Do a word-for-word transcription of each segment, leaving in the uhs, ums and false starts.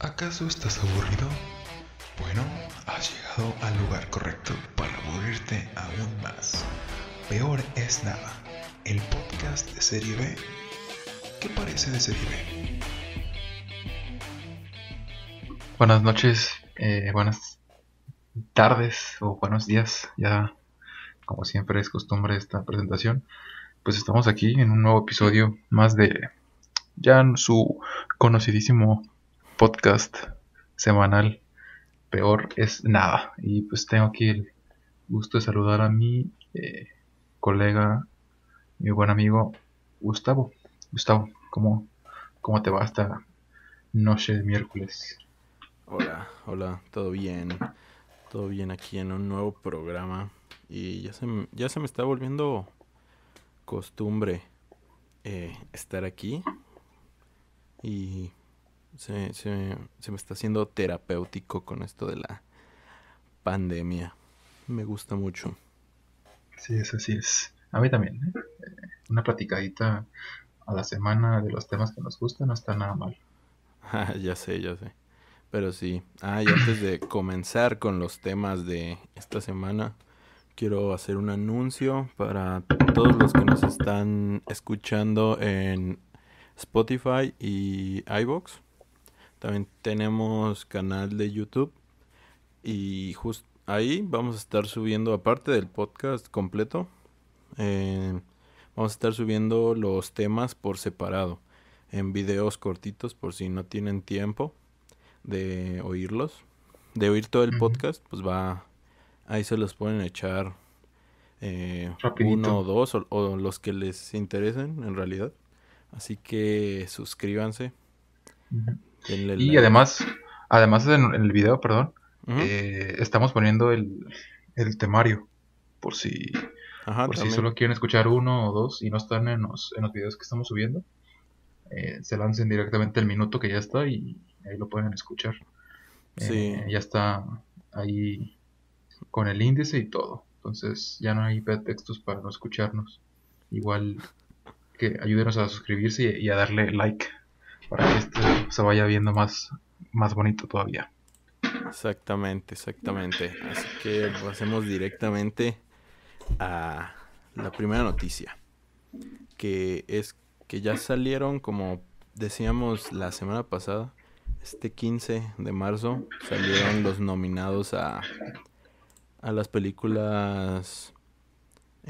¿Acaso estás aburrido? Bueno, has llegado al lugar correcto para aburrirte aún más. Peor es nada, el podcast de Serie B. ¿Qué parece de Serie B? Buenas noches, eh, buenas tardes o buenos días. Ya, como siempre es costumbre esta presentación, pues estamos aquí en un nuevo episodio más de ya su conocidísimo podcast semanal Peor es nada. Y pues tengo aquí el gusto de saludar a mi eh, colega, mi buen amigo Gustavo. Gustavo, ¿cómo, cómo te va esta noche de miércoles? Hola, hola, todo bien. Todo bien aquí en un nuevo programa. Y ya se, ya se me está volviendo costumbre eh, estar aquí. Y Se, se, se me está haciendo terapéutico con esto de la pandemia. Me gusta mucho. Sí, eso sí es. A mí también, ¿eh? Una platicadita a la semana de los temas que nos gustan no está nada mal. Ah, ya sé, ya sé. Pero sí. Ah, y antes de comenzar con los temas de esta semana, quiero hacer un anuncio para todos los que nos están escuchando en Spotify y iVoox. También tenemos canal de YouTube y justo ahí vamos a estar subiendo, aparte del podcast completo, eh, vamos a estar subiendo los temas por separado, en videos cortitos por si no tienen tiempo de oírlos, de oír todo el uh-huh. podcast, pues va, ahí se los pueden echar eh, uno o dos o, o los que les interesen en realidad, así que suscríbanse. Uh-huh. Y además, además en el video, perdón, uh-huh. eh, estamos poniendo el, el temario, por si, Ajá, por si solo quieren escuchar uno o dos y no están en los, en los videos que estamos subiendo, eh, se lancen directamente el minuto que ya está y ahí lo pueden escuchar. Sí. Eh, ya está ahí con el índice y todo, entonces ya no hay pretextos para no escucharnos. Igual que ayúdenos a suscribirse y, y a darle like, para que esto se vaya viendo más, más bonito todavía. Exactamente, exactamente. Así que pasemos directamente a la primera noticia, que es que ya salieron, como decíamos la semana pasada, este quince de marzo salieron los nominados a, a las películas,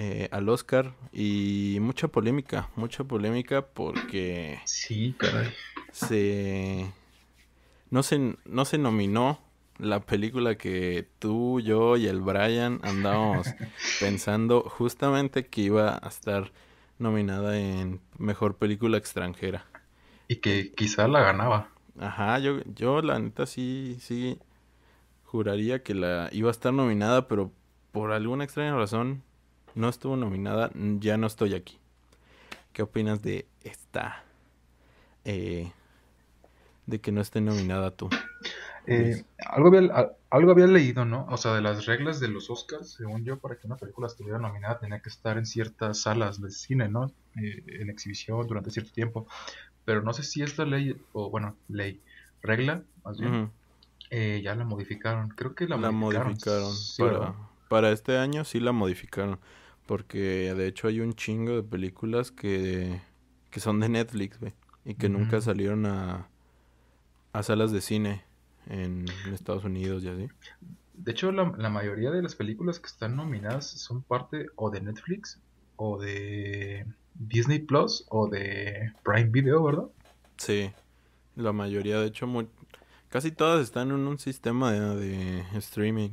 Eh, al Oscar, y mucha polémica, mucha polémica porque sí, caray. Se no se no se nominó la película que tú, yo y el Brian andábamos pensando justamente que iba a estar nominada en mejor película extranjera y que quizá la ganaba. Ajá, yo yo la neta sí sí juraría que la iba a estar nominada, pero por alguna extraña razón no estuvo nominada. Ya no estoy aquí. ¿Qué opinas de esta? Eh, de que no esté nominada tú. Eh, algo, había, algo había leído, ¿no? O sea, de las reglas de los Oscars, según yo, para que una película estuviera nominada tenía que estar en ciertas salas de cine, ¿no? Eh, en exhibición durante cierto tiempo. Pero no sé si esta ley, o bueno, ley, regla, más bien, uh-huh. eh, ya la modificaron. Creo que la, la modificaron. modificaron sí, para... Para este año sí la modificaron, porque de hecho hay un chingo de películas que, que son de Netflix, güey, y que uh-huh. nunca salieron a, a salas de cine en Estados Unidos y así. De hecho, la, la mayoría de las películas que están nominadas son parte o de Netflix, o de Disney Plus, o de Prime Video, ¿verdad? Sí, la mayoría, de hecho, muy, casi todas están en un sistema de, de streaming.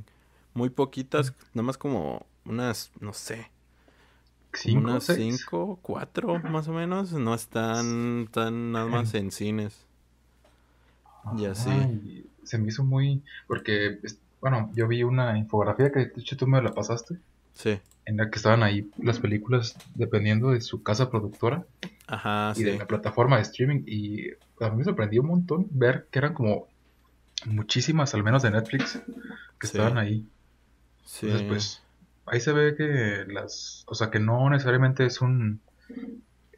Muy poquitas, nada más como unas, no sé, cinco, unas seis. cinco, cuatro más o menos, no están tan nada más en cines. Ah, y así. Se me hizo muy, porque, bueno, yo vi una infografía que de hecho tú me la pasaste. Sí. En la que estaban ahí las películas dependiendo de su casa productora. Ajá, y sí. Y de la plataforma de streaming, y a mí me sorprendió un montón ver que eran como muchísimas, al menos de Netflix, que sí. estaban ahí. Sí. Entonces, pues, ahí se ve que las... O sea, que no necesariamente es un...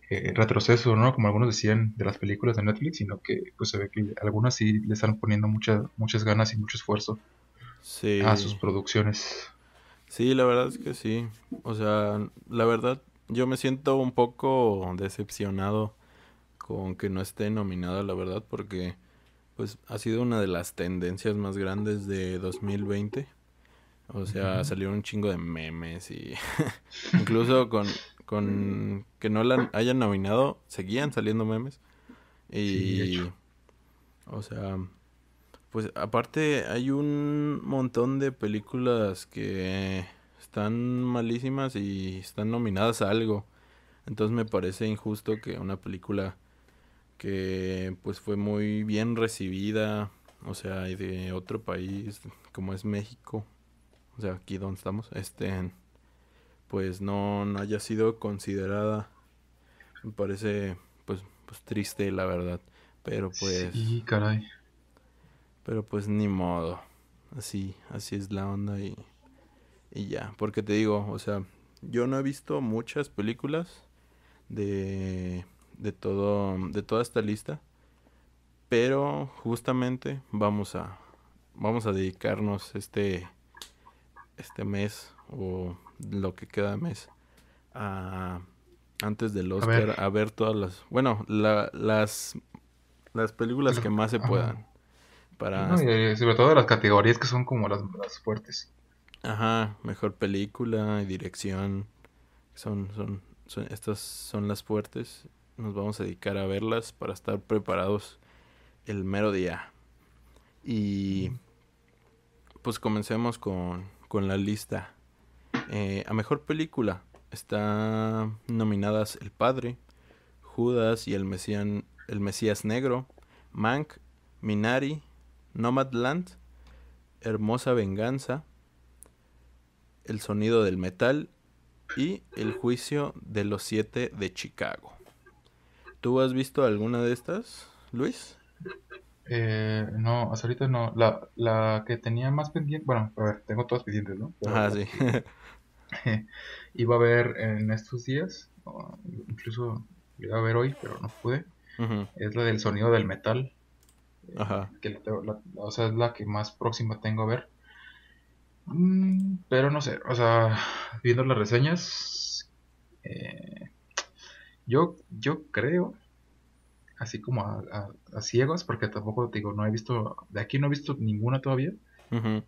eh, retroceso, ¿no? Como algunos decían de las películas de Netflix, sino que pues se ve que algunas sí le están poniendo muchas muchas ganas y mucho esfuerzo sí. a sus producciones. Sí, la verdad es que sí. O sea, la verdad yo me siento un poco decepcionado con que no esté nominada, la verdad, porque pues ha sido una de las tendencias más grandes de dos mil veinte. O sea, salieron un chingo de memes y incluso con, con que no la hayan nominado, seguían saliendo memes. Y sí, de hecho. O sea, pues aparte hay un montón de películas que están malísimas y están nominadas a algo. Entonces me parece injusto que una película que pues fue muy bien recibida, o sea, de otro país como es México, o sea, aquí donde estamos, este, pues no, no haya sido considerada. Me parece, pues, pues triste, la verdad. Pero pues... Sí, caray. Pero pues ni modo. Así, así es la onda y, y ya. Porque te digo, o sea, yo no he visto muchas películas de, de todo, de toda esta lista. Pero justamente vamos a, vamos a dedicarnos este... este mes o lo que queda de mes a, antes del Oscar a ver, a ver todas las bueno la, las las películas Pero, que más se puedan ajá. para no, y, sobre todo las categorías que son como las, las fuertes, ajá, mejor película y dirección, son, son son estas son las fuertes. Nos vamos a dedicar a verlas para estar preparados el mero día. Y pues comencemos con con la lista. Eh, a mejor película están nominadas El Padre, Judas y el Mesías, el Mesías Negro, Mank, Minari, Nomadland, Hermosa Venganza, El Sonido del Metal y El Juicio de los Siete de Chicago. ¿Tú has visto alguna de estas, Luis? Eh, no, hasta ahorita no. La, la que tenía más pendiente, bueno, a ver, tengo todas pendientes, ¿no? Pero, ah, sí. eh, iba a ver en estos días, no, incluso iba a ver hoy, pero no pude. Uh-huh. Es la del sonido del metal. Eh, Ajá. Que la, la, o sea, es la que más próxima tengo a ver. Mm, pero no sé, o sea, viendo las reseñas, eh, yo, yo creo. Así como a, a, a ciegas, porque tampoco, te digo, no he visto... De aquí no he visto ninguna todavía. Uh-huh.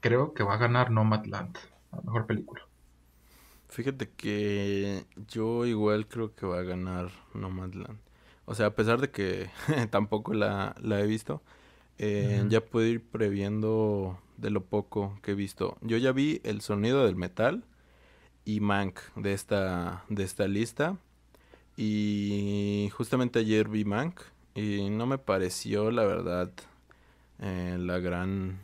Creo que va a ganar Nomadland, la mejor película. Fíjate que yo igual creo que va a ganar Nomadland. O sea, a pesar de que tampoco la, la he visto, eh, uh-huh. ya puedo ir previendo de lo poco que he visto. Yo ya vi El Sonido del Metal y Mank de esta, de esta lista. Y justamente ayer vi Mank y no me pareció, la verdad, eh, la gran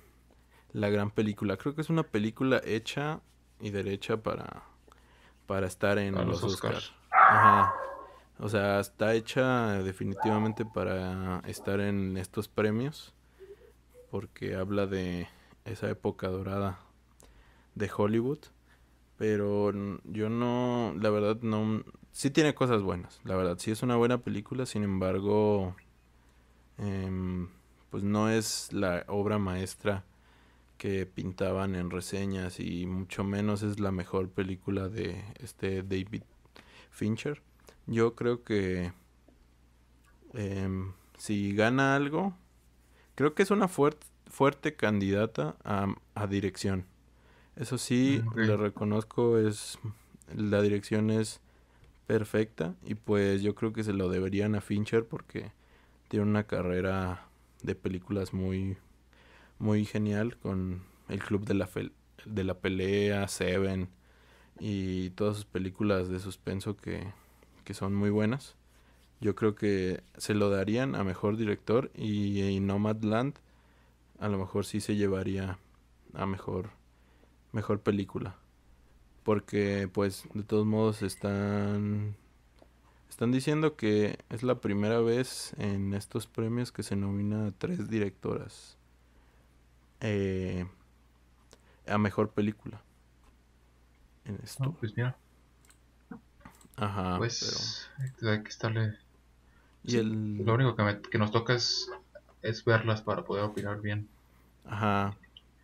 la gran película. Creo que es una película hecha y derecha para, para estar en para los Oscar. Oscar. Ajá. O sea, está hecha definitivamente para estar en estos premios, porque habla de esa época dorada de Hollywood. Pero yo no, la verdad no... Sí tiene cosas buenas, la verdad. Sí es una buena película, sin embargo, eh, pues no es la obra maestra que pintaban en reseñas y mucho menos es la mejor película de este David Fincher. Yo creo que eh, si gana algo, creo que es una fuert- fuerte candidata a, a dirección. Eso sí, okay. Lo reconozco, es la dirección es... perfecta, y pues yo creo que se lo deberían a Fincher porque tiene una carrera de películas muy muy genial, con El Club de la Fe- de la Pelea, Seven y todas sus películas de suspenso que, que son muy buenas. Yo creo que se lo darían a mejor director y, y Nomadland a lo mejor sí se llevaría a mejor mejor película. Porque, pues, de todos modos están están diciendo que es la primera vez en estos premios que se nomina a tres directoras eh, a mejor película. En esto. Oh, pues mira. Ajá, pues pero... hay que estarle... Y el... Lo único que, me, que nos toca es, es verlas para poder opinar bien. Ajá.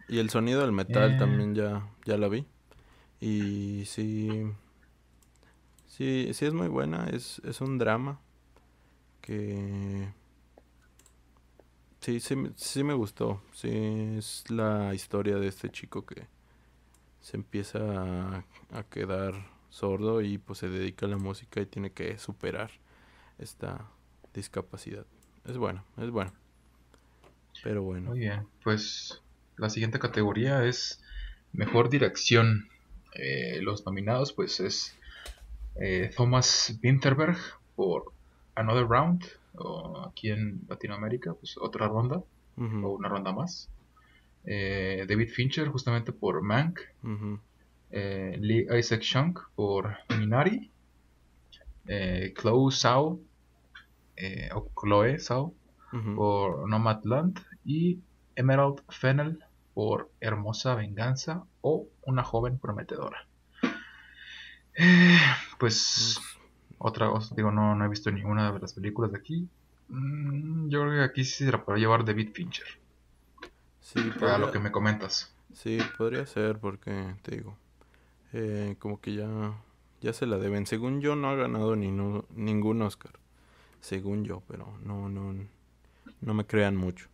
Y El Sonido del Metal eh... también ya, ya la vi. Y sí... Sí, sí es muy buena. Es, es un drama que... Sí, sí, sí me gustó. Sí, es la historia de este chico que se empieza a, a quedar sordo y pues se dedica a la música y tiene que superar esta discapacidad. Es bueno, es bueno. Pero bueno. Muy bien, pues la siguiente categoría es Mejor Dirección. Eh, los nominados pues es eh, Thomas Vinterberg por Another Round, o aquí en Latinoamérica, pues Otra Ronda, uh-huh. o Una Ronda Más. Eh, David Fincher, justamente por Mank. Uh-huh. eh, Lee Isaac Chung por Minari. Eh, Chloe Zhao, eh, o Chloe Zhao, uh-huh. por Nomadland. Y Emerald Fennell por Hermosa Venganza o Una Joven Prometedora. Eh, pues... Uh-huh. Otra cosa, digo, no, no he visto ninguna de las películas de aquí. Mm, yo creo que aquí sí se la podrá llevar David Fincher. Sí, podría, a lo que me comentas. Sí, podría ser, porque te digo, eh, como que ya, ya se la deben. Según yo, no ha ganado ni no, ningún Oscar. Según yo, pero no, no, no me crean mucho.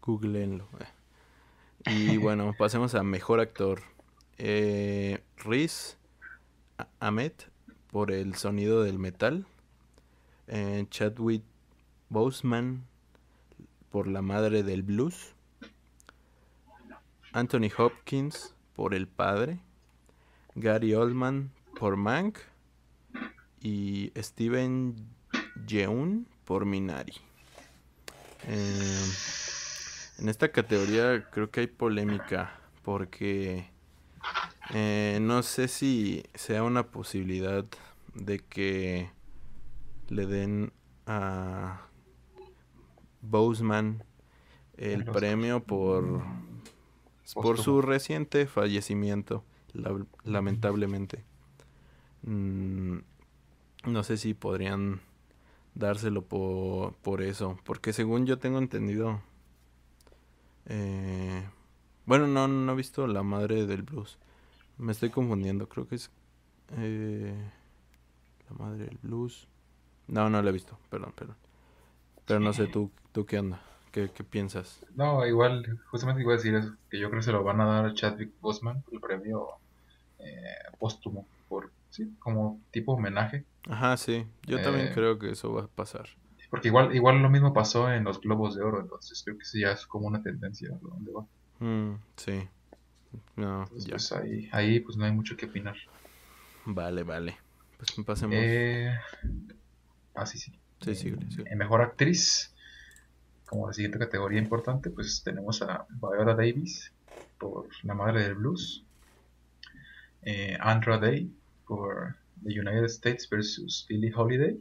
Googleenlo. Eh. Y bueno, pasemos a Mejor Actor. Eh, Riz Ahmed por El Sonido del Metal, eh, Chadwick Boseman por La Madre del Blues, Anthony Hopkins por El Padre, Gary Oldman por Mank y Steven Yeun por Minari. Eh, en esta categoría creo que hay polémica porque... Eh, no sé si sea una posibilidad de que le den a Boseman el premio por, por su reciente fallecimiento, la, lamentablemente. Mm, no sé si podrían dárselo por, por eso, porque según yo tengo entendido... Eh, bueno, no, no he visto La Madre del Blues. Me estoy confundiendo, creo que es eh, La Madre del Blues. No, no la he visto, perdón, perdón. Pero no sé, ¿tú, tú qué onda? ¿Qué, qué piensas? No, igual, justamente iba a decir eso, que yo creo que se lo van a dar a Chadwick Boseman, el premio eh, póstumo, por, sí, como tipo homenaje. Ajá, sí, yo eh, también creo que eso va a pasar. Porque igual igual lo mismo pasó en los Globos de Oro, entonces creo que sí ya es como una tendencia a donde va. Mm, sí. No, entonces, ya. Pues ahí, ahí pues no hay mucho que opinar. Vale, vale. Pues pasemos. Eh... Ah, sí, sí. Sí, sí, sí. Eh, mejor actriz. Como la siguiente categoría importante, pues tenemos a Viola Davis por La Madre del Blues. Eh, Andra Day por The United States versus Billie Holiday.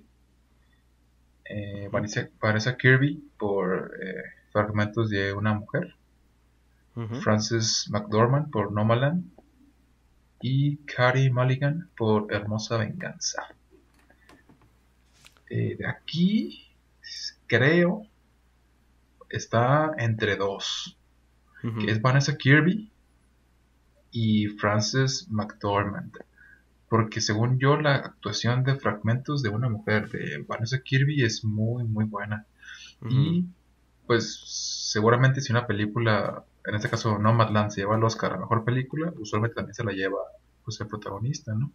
Eh, Vanessa, Vanessa Kirby por eh, Fragmentos de una Mujer. Uh-huh. Frances McDormand por Nomadland y Carey Mulligan por Hermosa Venganza. Eh, de aquí creo está entre dos, uh-huh. que es Vanessa Kirby y Frances McDormand, porque según yo la actuación de Fragmentos de una Mujer de Vanessa Kirby es muy muy buena, uh-huh. y pues seguramente si una película, en este caso Nomadland, se lleva el Oscar a Mejor Película, usualmente también se la lleva pues el protagonista, ¿no?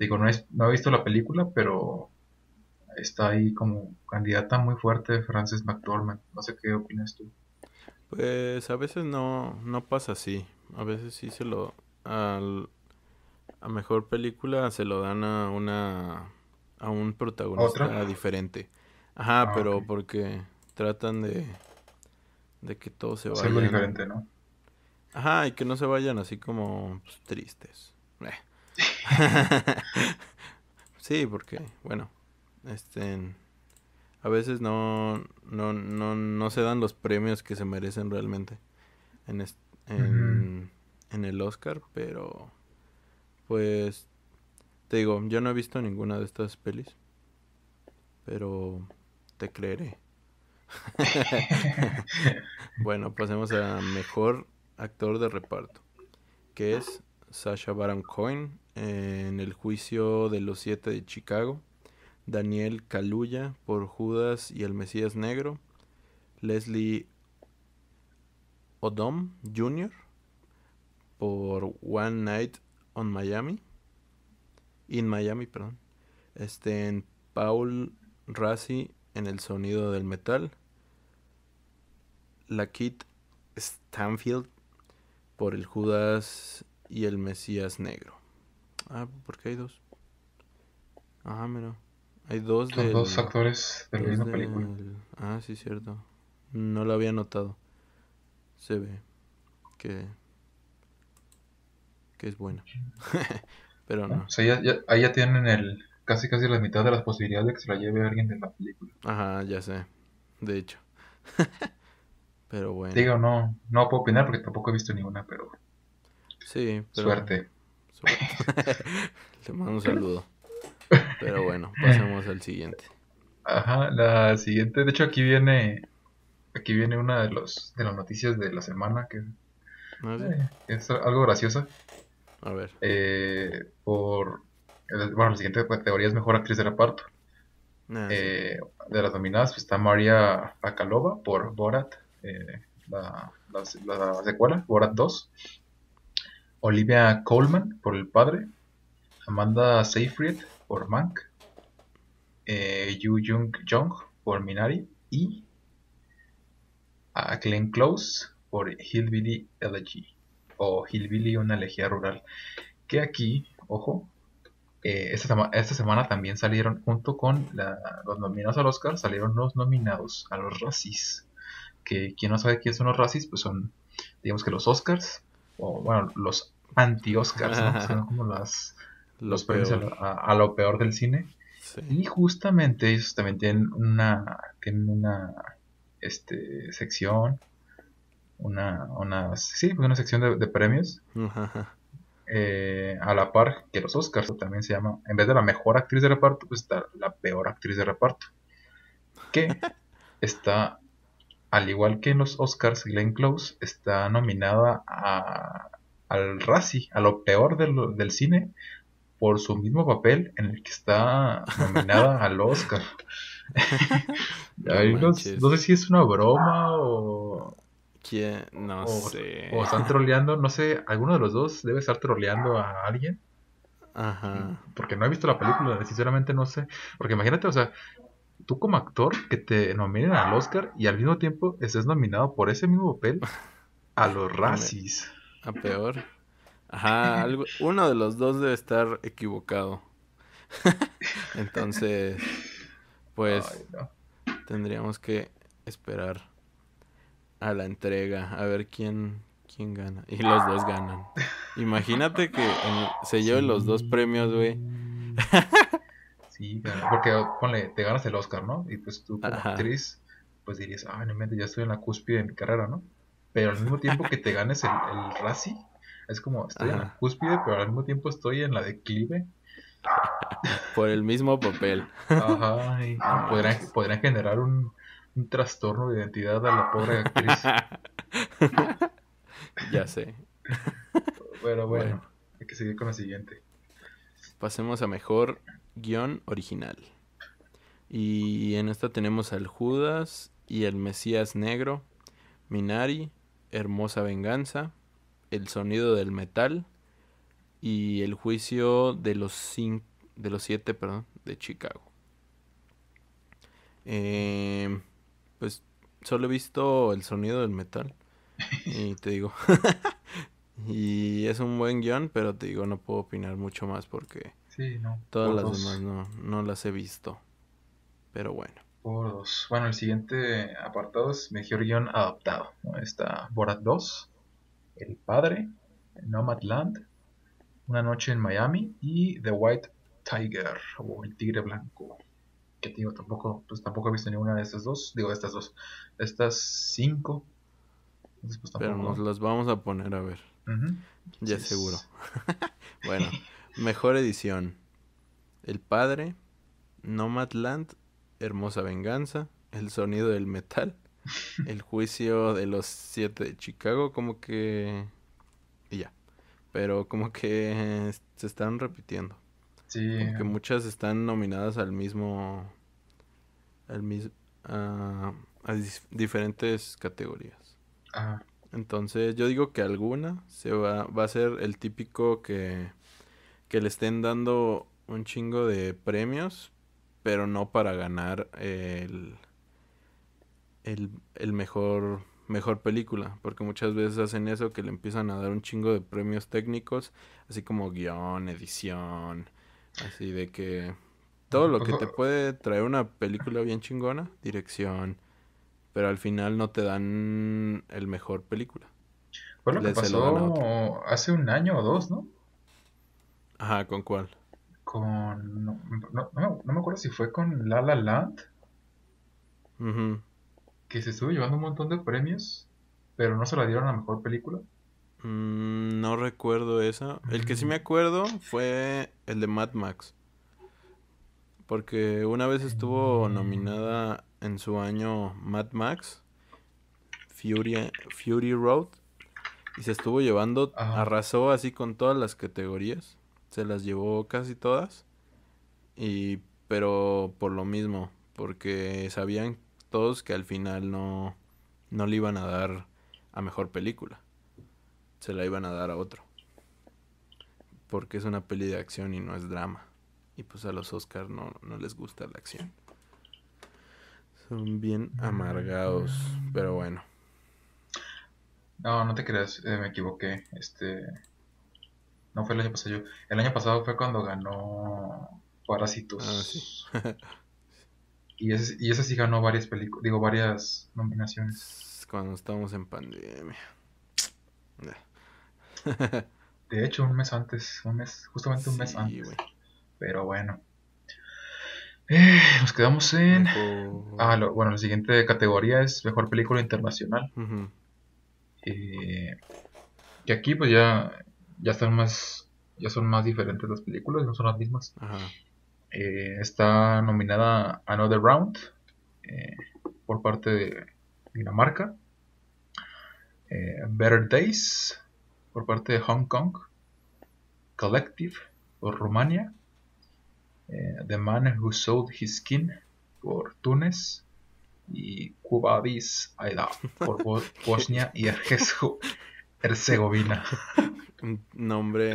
Digo, no, es, no he visto la película, pero está ahí como candidata muy fuerte Frances McDormand. No sé qué opinas tú. Pues a veces no, no pasa así. A veces sí se lo... Al, a Mejor Película se lo dan a una... a un protagonista ¿Otra? diferente. Ajá, ah, pero okay. porque tratan de... de que todos se vayan... algo diferente, ¿no? Ajá, y que no se vayan así como... pues, tristes. Sí, porque... bueno... este... a veces no... No, no, no se dan los premios que se merecen realmente... en, est- en, mm-hmm. en el Oscar, pero... pues... Te digo, yo no he visto ninguna de estas pelis, pero te creeré. Bueno, pasemos a mejor actor de reparto, que es Sacha Baron Cohen en El Juicio de los Siete de Chicago, Daniel Kaluuya por Judas y el Mesías Negro, Leslie Odom junior por One Night on Miami, in Miami, perdón, este, en Paul Razzie en El Sonido del Metal, Lakeith Stanfield por El Judas y el Mesías Negro. Ah, porque hay dos. Ah, mira, hay dos de dos actores de la misma película. Ah, sí, cierto. No lo había notado. Se ve que que es buena. Pero no. O sea, ya, ya, ahí ya tienen el casi casi la mitad de las posibilidades de que se la lleve alguien de la película. Ajá, ya sé. De hecho. Pero bueno. Digo, no, no puedo opinar porque tampoco he visto ninguna, pero... Sí, pero... Suerte. Suerte. Le mando un saludo. Pero bueno, pasemos al siguiente. Ajá, la siguiente. De hecho, aquí viene... Aquí viene una de los de las noticias de la semana que... ¿Ah, sí? eh, es algo graciosa. A ver. Eh, por... Bueno, la siguiente categoría es Mejor Actriz de Reparto. Ah, sí. eh, de las nominadas está Maria Bakalova por Borat, eh, la, la, la secuela, Borat dos. Olivia Colman por El Padre. Amanda Seyfried por Mank. Eh, Yoo Jung-jong por Minari. Y a Glenn Close por Hillbilly Elegy, o Hillbilly, una elegía rural. Que aquí, ojo... Eh, esta, sema- esta semana también salieron, junto con la, los nominados al Oscar, salieron los nominados a los Razzies. Que quien no sabe quiénes son los Razzies, pues son, digamos que los Oscars, o bueno, los anti-Oscars, ¿no? Son como las, lo los premios a, la, a, a lo peor del cine. Sí. Y justamente ellos también tienen una, tienen una este, sección, una, una, sí, una sección de, de premios. Ajá. Eh, a la par que los Oscars, también se llama, en vez de la mejor actriz de reparto, pues está la peor actriz de reparto, que está, al igual que en los Oscars, Glenn Close está nominada a, al Razzie, a lo peor de lo, del cine, por su mismo papel en el que está nominada al Oscar. Ay, no, no sé si es una broma o... ¿Quién? No o, sé. O están troleando, no sé, alguno de los dos debe estar troleando a alguien. Ajá. Porque no he visto la película, sinceramente no sé. Porque imagínate, o sea, tú como actor que te nominen al Oscar y al mismo tiempo estés nominado por ese mismo papel a los Razzies. A peor. Ajá, algo, uno de los dos debe estar equivocado. Entonces, pues, ay, no. Tendríamos que esperar a la entrega, a ver quién quién gana. Y los dos ganan. Imagínate que en, se lleven sí. Los dos premios, güey. Sí, porque ponle, te ganas el Oscar, ¿no? Y pues tú como ajá. Actriz, pues dirías, ay, no mente, ya estoy en la cúspide de mi carrera, ¿no? Pero al mismo tiempo que te ganes el, el Razzie, es como, estoy ajá. En la cúspide, pero al mismo tiempo estoy en la declive. Por el mismo papel. Ajá, y ah, podrían, podrían generar un... Un trastorno de identidad a la pobre actriz. Ya sé. Pero bueno, bueno, hay que seguir con la siguiente. Pasemos a mejor guión original. Y en esta tenemos al Judas y el Mesías Negro, Minari, Hermosa Venganza, El Sonido del Metal y El Juicio de los, cinco, de los siete perdón, de Chicago. Eh... Pues solo he visto El Sonido del Metal. Y te digo. Y es un buen guión, pero te digo, no puedo opinar mucho más porque sí, no, todas las dos. Demás no, no las he visto. Pero bueno. Por dos. Bueno, el siguiente apartado es mejor guión adaptado. Está Borat dos, El Padre, Nomadland, Una Noche en Miami y The White Tiger o El Tigre Blanco. Que digo, tampoco, pues tampoco he visto ninguna de estas dos, digo, de estas dos, de estas cinco. Entonces, pues, pero nos las vamos a poner a ver. Uh-huh. Ya yes. Seguro. Bueno, mejor edición. El Padre, Nomadland, Hermosa Venganza, El Sonido del Metal, El Juicio de los Siete de Chicago, como que... Y ya. Pero como que se están repitiendo. Sí. Como que muchas están nominadas al mismo... Al mismo... Uh, a diferentes categorías. Ajá. Entonces yo digo que alguna se va, va a ser el típico que, que le estén dando un chingo de premios, pero no para ganar el, el, el mejor, mejor película, porque muchas veces hacen eso, que le empiezan a dar un chingo de premios técnicos, así como guión, edición, así de que todo lo que te puede traer una película bien chingona, dirección, pero al final no te dan el mejor película. Fue lo que pasó hace un año o dos, ¿no? Ajá, ¿con cuál? Con... No, no, no me acuerdo si fue con La La Land. Uh-huh. Que se estuvo llevando un montón de premios, pero no se la dieron a la mejor película. Mm, no recuerdo esa. Uh-huh. El que sí me acuerdo fue el de Mad Max. Porque una vez estuvo nominada en su año Mad Max, Fury, Fury Road, y se estuvo llevando, ajá, arrasó así con todas las categorías, se las llevó casi todas, y pero por lo mismo, porque sabían todos que al final no, no le iban a dar a mejor película, se la iban a dar a otro, porque es una peli de acción y no es drama. Y pues a los Oscar no, no les gusta la acción. Son bien amargados, pero bueno. No, no te creas, eh, me equivoqué. Este no fue el año pasado. El año pasado fue cuando ganó Parásitos. Ah, sí. Y ese, y ese sí ganó varias películas, digo, varias nominaciones. Cuando estábamos en pandemia. De hecho, un mes antes, un mes, justamente un sí, mes antes. Wey. Pero bueno, eh, nos quedamos en... Mejor... Ah, lo, bueno, la siguiente categoría es Mejor Película Internacional. Uh-huh. eh, Y aquí pues ya, ya están más, ya son más diferentes las películas, no son las mismas. Ajá. Eh, está nominada Another Round, eh, por parte de Dinamarca, eh, Better Days, por parte de Hong Kong, Collective, por Rumania, Eh, The Man Who Sold His Skin por Túnez, y Cubadis Aida por Bo- Bosnia y Herzegovina. Un nombre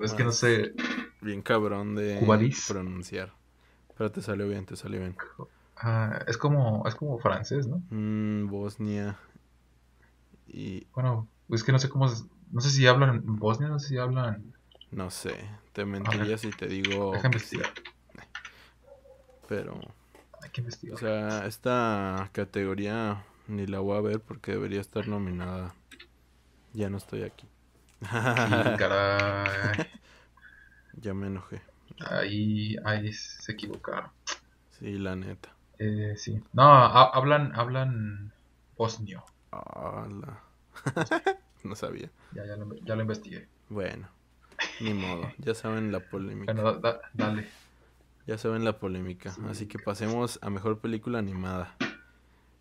es que no sé, bien cabrón de Cubadis pronunciar, pero te salió bien, te salió bien. Uh, es como es como francés, ¿no? Mm, Bosnia y bueno, es que no sé cómo, no sé si hablan en Bosnia, no sé si hablan. No sé, te mentiría si te digo... Deja investigar. Pero... Hay que investigar. O sea, esta categoría ni la voy a ver porque debería estar nominada. Ya no estoy aquí. Sí, caray. Ya me enojé. Ahí, ahí se equivocaron. Sí, la neta. Eh, sí. No, ha- hablan, hablan bosnio. Hola. No sabía. Ya, ya lo, ya lo investigué. Bueno. Ni modo, ya saben la polémica. Bueno, da, dale. Ya saben la polémica, sí, así que pasemos a Mejor Película Animada.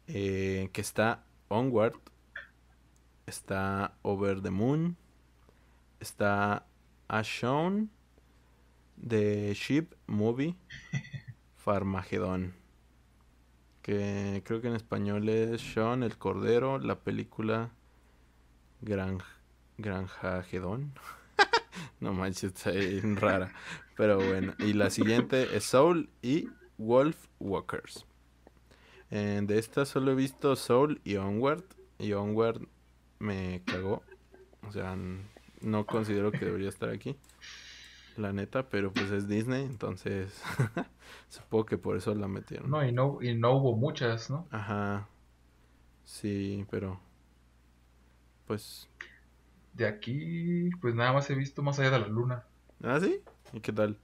Eh, que está Onward, está Over the Moon, está As Shown, The Sheep Movie, Farmagedón. Que creo que en español es Sean el Cordero, la película Gran, Granjagedón. No manches, está bien rara. Pero bueno, y la siguiente es Soul y Wolf Walkers. Eh, de estas solo he visto Soul y Onward. Y Onward me cagó. O sea, no considero que debería estar aquí, la neta, pero pues es Disney, entonces supongo que por eso la metieron. No, y no, y no hubo muchas, ¿no? Ajá. Sí, pero pues... De aquí, pues nada más he visto Más allá de la luna. ¿Ah, sí? ¿Y qué tal?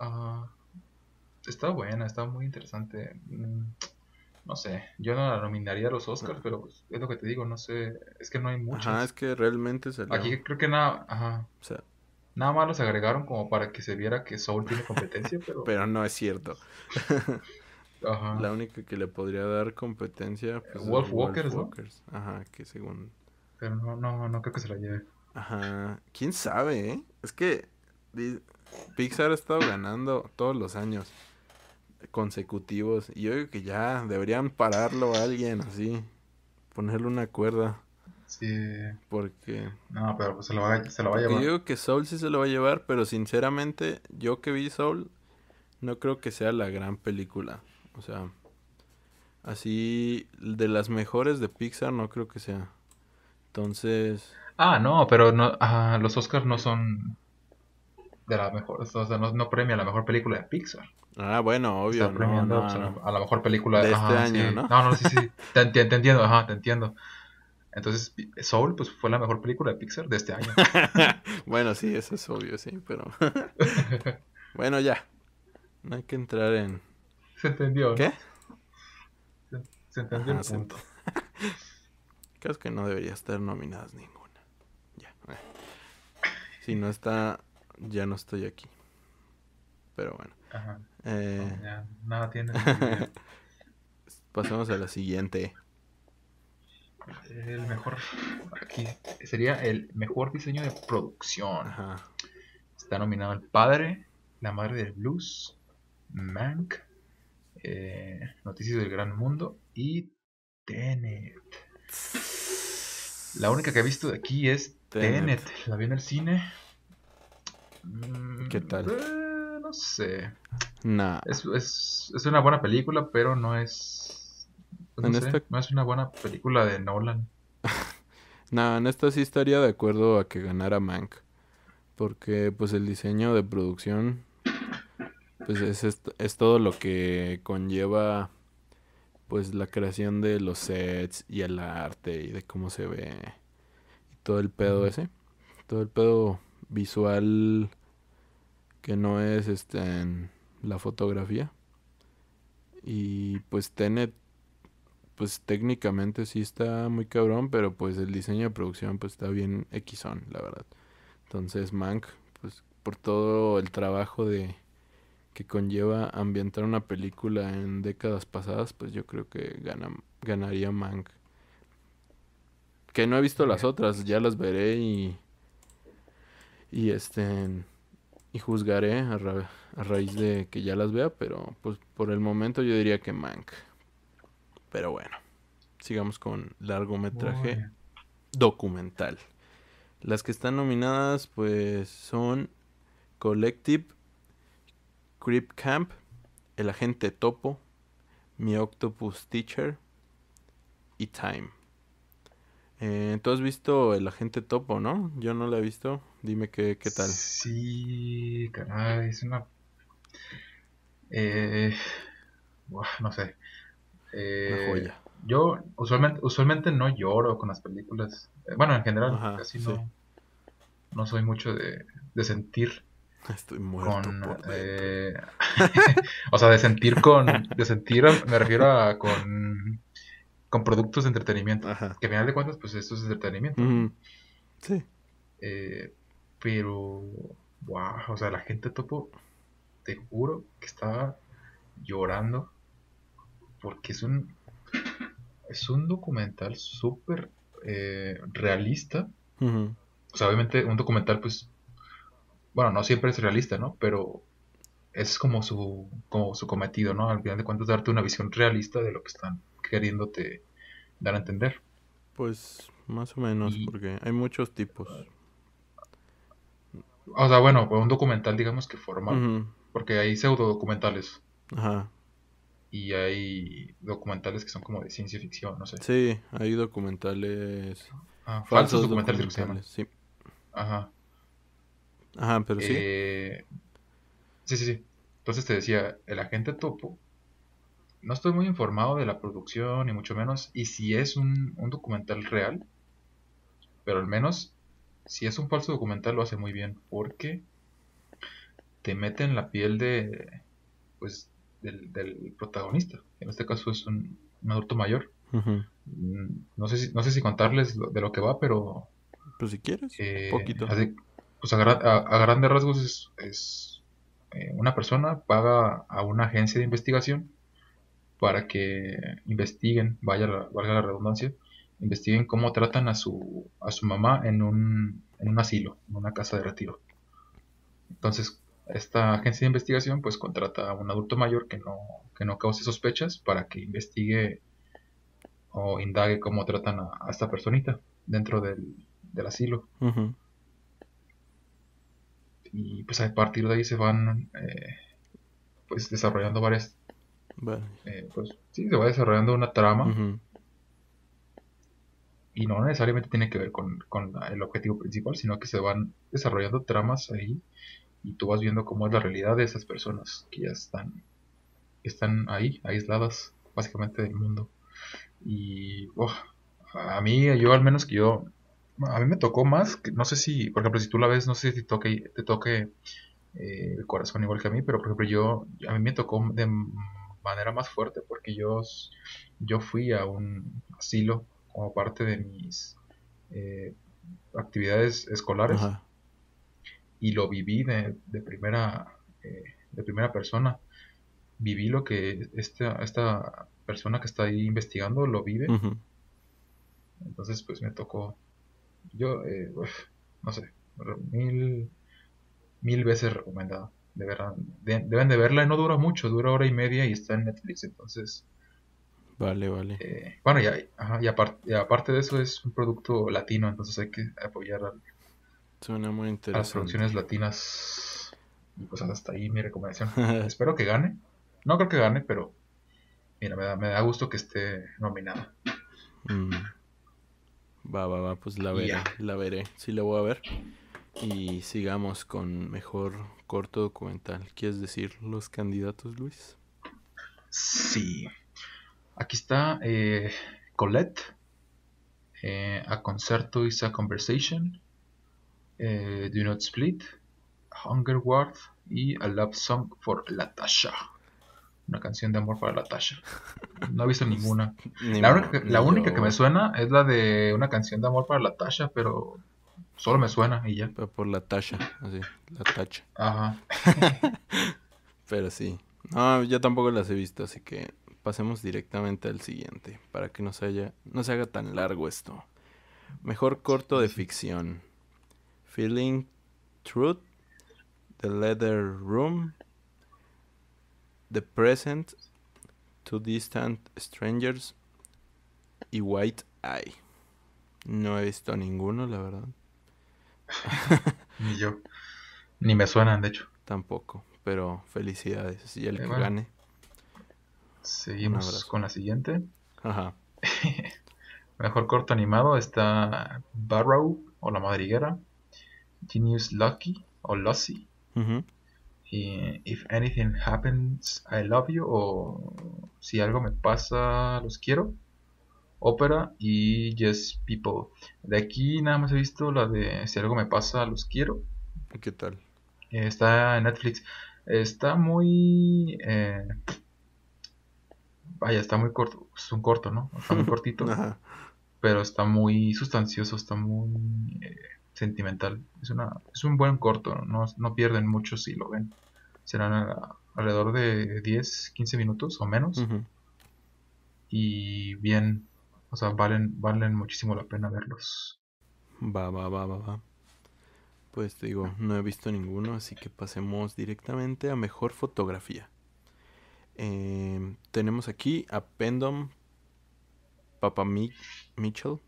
Uh, está buena, está muy interesante. Mm, no sé, yo no la nominaría a los Oscars, no. Pero pues, es lo que te digo, no sé. Es que no hay muchas. Ajá, es que realmente salió. Aquí creo que nada. Ajá. O sea, Nada más los agregaron como para que se viera que Soul tiene competencia, pero... pero no es cierto. Ajá. La única que le podría dar competencia... Pues, Wolf Walkers, Wolf Walkers, ¿no? Ajá, que según... Pero no, no, no creo que se la lleve. Ajá, quién sabe, ¿eh? Es que Pixar ha estado ganando todos los años consecutivos. Y yo creo que ya deberían pararlo a alguien así. Ponerle una cuerda. Sí. Porque... no, pero pues se lo va, se lo va a llevar. Yo digo que Soul sí se lo va a llevar, pero sinceramente, yo que vi Soul, no creo que sea la gran película. O sea, así de las mejores de Pixar no creo que sea. Entonces... ah, no, pero no, ah, los Oscars no son de la mejor, o sea, no, no premia la mejor película de Pixar. Ah, bueno, obvio. Está premiando, no, no, o sea, no. a la mejor película de, de ajá, este año, sí. ¿no? No, no, sí, sí, te, te, te entiendo, ajá, te entiendo. Entonces, Soul, pues, fue la mejor película de Pixar de este año. Bueno, sí, eso es obvio, sí, pero... bueno, ya. No hay que entrar en... se entendió. ¿Qué? Se, se entendió ajá, el punto. Creo que no debería estar nominadas ninguna. Si no está, ya no estoy aquí. Pero bueno. Ajá. Eh... No, ya, nada tiene. Pasamos a la siguiente. El mejor... aquí sería el mejor diseño de producción. Ajá. Está nominado El Padre, La Madre del Blues, Mank, eh, Noticias del Gran Mundo y Tenet. La única que he visto de aquí es Tenet. Tenet. La vi en el cine. ¿Qué tal? Eh, no sé. Nah. Es, es, es una buena película, pero no es... no sé, esta... no es una buena película de Nolan. Nah, en esta sí estaría de acuerdo a que ganara Mank. Porque pues el diseño de producción pues es, es, es todo lo que conlleva... pues la creación de los sets y el arte y de cómo se ve y todo el pedo uh-huh. ese, todo el pedo visual que no es este en la fotografía. Y pues Tenet pues técnicamente sí está muy cabrón, pero pues el diseño de producción pues está bien equisón, la verdad. Entonces Mank pues por todo el trabajo de que conlleva ambientar una película en décadas pasadas, pues yo creo que gana, ganaría Mank. Que no he visto las otras, ya las veré y y este y juzgaré a, ra, a raíz de que ya las vea, pero pues por el momento yo diría que Mank. Pero bueno, sigamos con largometraje Boy. documental. Las que están nominadas pues son Collective, Creep Camp, El Agente Topo, Mi Octopus Teacher y Time. Eh, ¿Tú has visto El Agente Topo, no? Yo no la he visto. Dime qué, qué tal. Sí, caray, es una... Eh... Buah, no sé. Eh, una joya. Yo usualmente, usualmente no lloro con las películas. Bueno, en general, Ajá, casi sí. no, no soy mucho de, de sentir. Estoy muerto con, por eh... o sea, de sentir con... De sentir, me refiero a con... con productos de entretenimiento. Ajá. Que al final de cuentas, pues esto es entretenimiento. Mm. Sí. Eh, pero... wow, o sea, la gente topo... te juro que estaba llorando. Porque es un... es un documental súper eh, realista. Mm-hmm. O sea, obviamente un documental, pues... bueno, no siempre es realista, ¿no? Pero es como su como su cometido, ¿no? Al final de cuentas, darte una visión realista de lo que están queriéndote dar a entender. Pues, más o menos, y... porque hay muchos tipos. O sea, bueno, un documental, digamos que formal. Uh-huh. Porque hay pseudodocumentales. Ajá. Y hay documentales que son como de ciencia ficción, no sé. Sí, hay documentales... ah, falsos, falsos documentales, documentales sí. Ajá. Ajá, pero sí. Eh, sí, sí, sí. Entonces te decía, El Agente Topo, no estoy muy informado de la producción, ni mucho menos, y si es un, un documental real, pero al menos, si es un falso documental, lo hace muy bien, porque te mete en la piel de, pues, del, del protagonista. En este caso es un, un adulto mayor. Uh-huh. No sé si, no sé si contarles de lo que va, pero... pues si quieres, eh, poquito. Así, pues a, a, a grandes rasgos es, es eh, una persona paga a una agencia de investigación para que investiguen, vaya, valga la redundancia, investiguen cómo tratan a su a su mamá en un, en un asilo, en una casa de retiro. Entonces esta agencia de investigación pues contrata a un adulto mayor que no, que no cause sospechas para que investigue o indague cómo tratan a, a esta personita dentro del, del asilo. Uh-huh. Y pues a partir de ahí se van eh, pues desarrollando varias... Bueno. Eh, pues sí, se va desarrollando una trama. Uh-huh. Y no necesariamente tiene que ver con, con la, el objetivo principal, sino que se van desarrollando tramas ahí. Y tú vas viendo cómo es la realidad de esas personas que ya están, están ahí, aisladas básicamente del mundo. Y oh, a mí, yo al menos que yo, a mí me tocó más, que, no sé si, por ejemplo, si tú la ves, no sé si te toque, te toque eh, el corazón igual que a mí, pero por ejemplo yo, a mí me tocó de manera más fuerte porque yo, yo fui a un asilo como parte de mis eh, actividades escolares. Ajá. Y lo viví de, de primera eh, de primera persona. Viví lo que esta, esta persona que está ahí investigando lo vive. Uh-huh. Entonces pues me tocó, yo eh, uf, no sé, mil mil veces recomendado, de verdad, de, deben de verla. No dura mucho, dura hora y media y está en Netflix. Entonces vale, vale. Eh, bueno, y, ajá, y, apart, y aparte de eso es un producto latino, entonces hay que apoyar al... Suena muy interesante. Las producciones latinas. Y pues hasta ahí mi recomendación. Espero que gane. No creo que gane, pero mira, me da, me da gusto que esté nominada. Mm. Va, va, va, pues la veré, yeah. la veré. Sí, la voy a ver. Y sigamos con mejor corto documental. ¿Quieres decir los candidatos, Luis? Sí. Aquí está eh, Colette, eh, A Concerto is a Conversation, Eh, Do Not Split, Hunger Ward y A Love Song for Latasha, una canción de amor para Latasha. No he visto ninguna. Ni la única, ni la ni única que me suena es la de una canción de amor para Latasha, pero solo me suena y ya. Pero por Latasha, así, Latasha. Ajá. Pero sí. No, yo tampoco las he visto, así que pasemos directamente al siguiente para que no se haya, no se haga tan largo esto. Mejor corto de ficción. Feeling Truth, The Leather Room, The Present, Two Distant Strangers y White Eye. No he visto ninguno, la verdad. Ni yo. Ni me suenan, de hecho. Tampoco, pero felicidades. Y el eh, que bueno. gane. Seguimos con la siguiente. Ajá. Mejor corto animado está Barrow o La Madriguera, Genius Lucky o Lossy. Uh-huh. Y If Anything Happens, I Love You o Si Algo Me Pasa, Los Quiero, Ópera y Yes People. De aquí nada más he visto la de Si Algo Me Pasa, Los Quiero. ¿Qué tal? Está en Netflix. Está muy... Eh, vaya, está muy corto. Es un corto, ¿no? Está muy cortito. Ajá. Pero está muy sustancioso. Está muy... Eh, sentimental. Es una es un buen corto, no, no pierden mucho si lo ven. Serán a, alrededor de diez, quince minutos o menos. Uh-huh. Y bien, o sea, valen valen muchísimo la pena verlos. Va, va, va, va, va. Pues te digo, no he visto ninguno, así que pasemos directamente a mejor fotografía. Eh, tenemos aquí a Phedon Papamichael.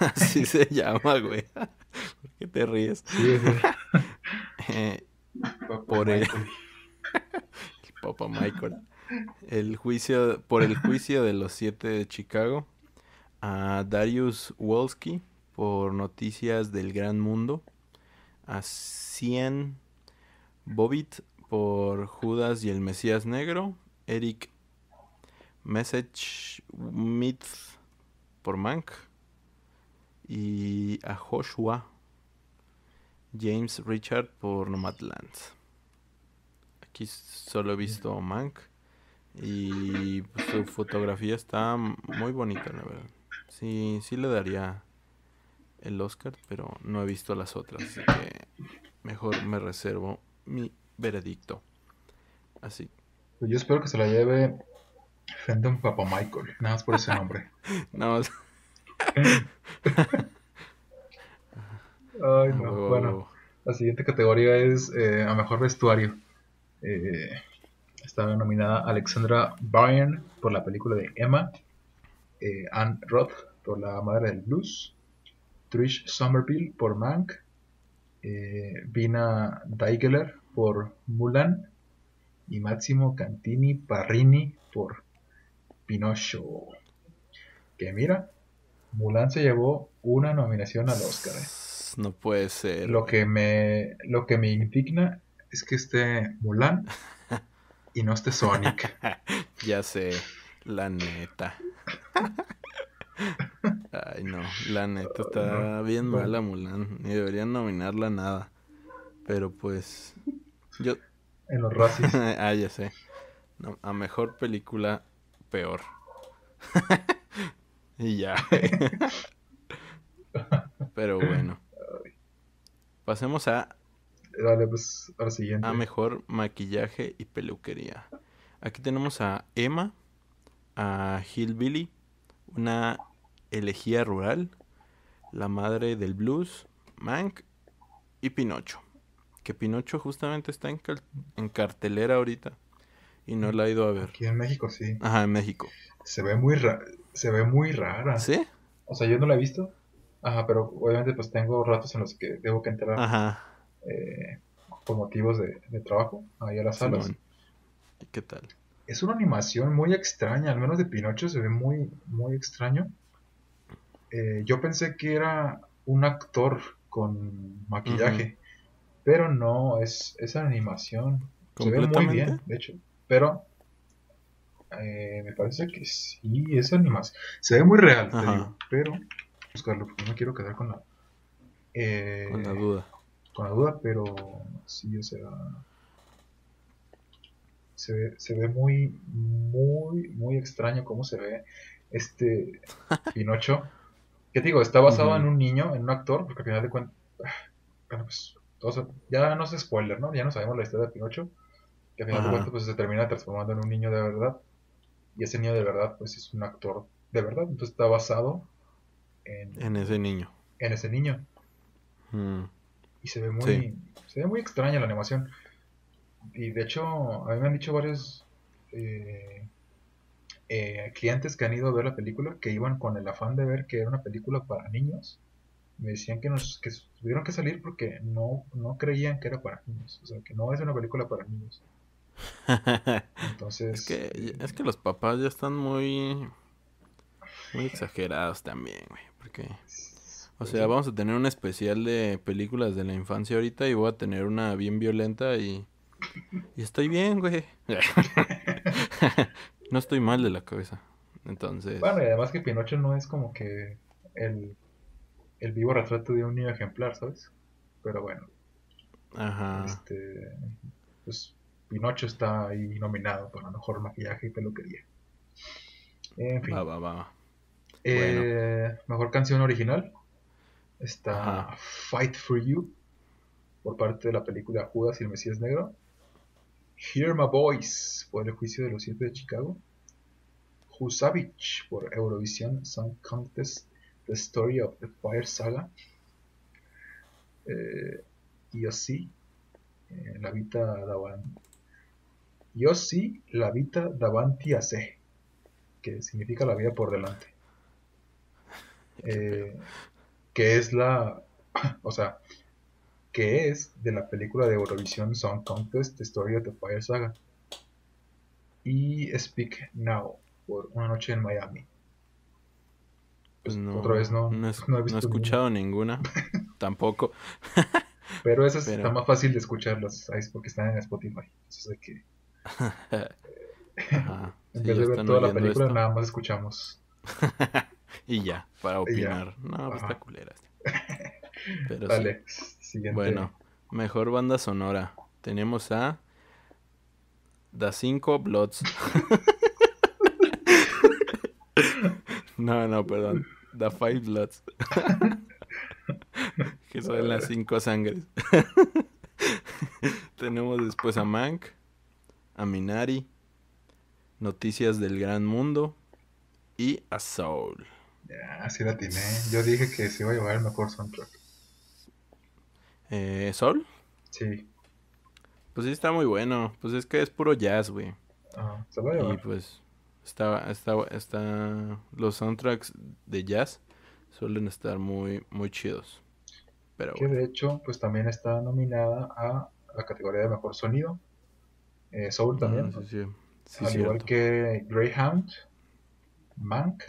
Así se llama, güey. ¿Por qué te ríes? Sí, sí. eh, por el... el Papamichael. El juicio... Por El Juicio de los Siete de Chicago. A Darius Wolski por Noticias del Gran Mundo. A Cien Bobbitt por Judas y el Mesías Negro. Eric Messerschmidt por Mank. Y a Joshua James Richard por Nomadland. Aquí solo he visto Mank. Y pues, su fotografía está muy bonita, la verdad. Sí, sí le daría el Oscar, pero no he visto las otras. Así que mejor me reservo mi veredicto. Así. Yo espero que se la lleve Phedon Papamichael, nada más por ese nombre. No. Ay, no. Oh. Bueno, la siguiente categoría es eh, a mejor vestuario. Eh, está nominada Alexandra Byrne por la película de Emma, eh, Anne Roth por La Madre del Blues, Trish Somerville por Mank, eh, Vina Daigeler por Mulan y Máximo Cantini Parrini por Pinocho. Que mira, Mulan se llevó una nominación al Oscar. Eh. No puede ser. Lo que me, lo que me indigna es que esté Mulan y no esté Sonic. Ya sé, la neta. Ay, no, la neta está no, bien no. mala Mulan. Ni deberían nominarla a nada. Pero pues, yo... En los Razzies. Ah, ya sé. No, a mejor película, peor. Y ya. Pero bueno. Pasemos a... Dale, pues, a la siguiente. A mejor maquillaje y peluquería. Aquí tenemos a Emma, a Hillbilly, Una elegía rural, La Madre del Blues, Mank y Pinocho. Que Pinocho justamente está en, cal- en cartelera ahorita y no la he ido a ver. Aquí en México, sí. Ajá, en México. Se ve muy, ra- se ve muy rara. ¿Sí? O sea, yo no la he visto. Ajá, pero obviamente pues tengo ratos en los que tengo que entrar. Ajá. Eh, por motivos de, de trabajo ahí a las salas. Simón. ¿Qué tal? Es una animación muy extraña, al menos de Pinocho se ve muy, muy extraño. Eh, yo pensé que era un actor con maquillaje, uh-huh. pero no, es esa animación se ve muy bien, de hecho. Pero eh, me parece que sí, esa animación se ve muy real, te digo, pero buscarlo porque no me quiero quedar con la eh, con la duda. Con la duda, pero sí, o sea, se ve, se ve muy, muy, muy extraño cómo se ve este Pinocho. ¿Qué te digo? Está basado uh-huh. en un niño, en un actor, porque al final de cuentas, bueno, pues, todos, ya no es spoiler, ¿no? Ya no sabemos la historia de Pinocho, que al final uh-huh. de cuentas pues, se termina transformando en un niño de verdad, y ese niño de verdad, pues, es un actor de verdad, entonces está basado en... En ese niño. En ese niño. Hmm. Y se ve muy sí. se ve muy extraña la animación. Y de hecho, a mí me han dicho varios eh, eh, clientes que han ido a ver la película, que iban con el afán de ver que era una película para niños. Me decían que nos que tuvieron que salir porque no, no creían que era para niños. O sea, que no es una película para niños. Entonces... es, que, es que los papás ya están muy, muy exagerados también, güey. Porque... O sea, vamos a tener un especial de películas de la infancia ahorita y voy a tener una bien violenta y... Y estoy bien, güey. No estoy mal de la cabeza, entonces... Bueno, y además que Pinocho no es como que el, el vivo retrato de un niño ejemplar, ¿sabes? Pero bueno. Ajá. Este... Pues Pinocho está ahí nominado para mejor maquillaje y peluquería. En fin. Va, va, va, va. Eh, bueno. Mejor canción original. Está Ajá. Fight for You por parte de la película Judas y el Mesías Negro, Hear My Voice por El Juicio de los Siete de Chicago, Husavich por Eurovision Song Contest The Story of the Fire Saga, eh, Yossi eh, La Vita Davanti Yossi La Vita Davanti a Se, que significa la vida por delante. Eh, que es la, o sea, que es de la película de Eurovision Song Contest The Story of the Fire Saga, y Speak Now por Una Noche en Miami. Pues no, otra vez no, no, es, no, he, visto no he escuchado ninguna, ninguna. Tampoco. Pero esas Pero... está más fácil de escucharlas, ¿sabes? Porque están en Spotify, entonces hay que Ajá, en vez sí, de ver toda la película esto. Nada más escuchamos y ya, para opinar. Ya. No, está culera. Pero vale, sí. Siguiente. Bueno, mejor banda sonora. Tenemos a Da Cinco Bloods. no, no, perdón. Da Five Bloods. que son las cinco sangres. Tenemos después a Mank, a Minari, Noticias del Gran Mundo y a Soul. Ya, sí la atiné. Yo dije que se iba a llevar el mejor soundtrack. Eh, ¿Soul? Sí. Pues sí, está muy bueno. Pues es que es puro jazz, güey. Ajá, se va a llevar. Y pues está, está, está... los soundtracks de jazz suelen estar muy, muy chidos. Pero que bueno, de hecho, pues también está nominada a la categoría de mejor sonido. Eh, Soul también. Ah, sí, sí. Sí, al cierto. Igual que Greyhound, Mank,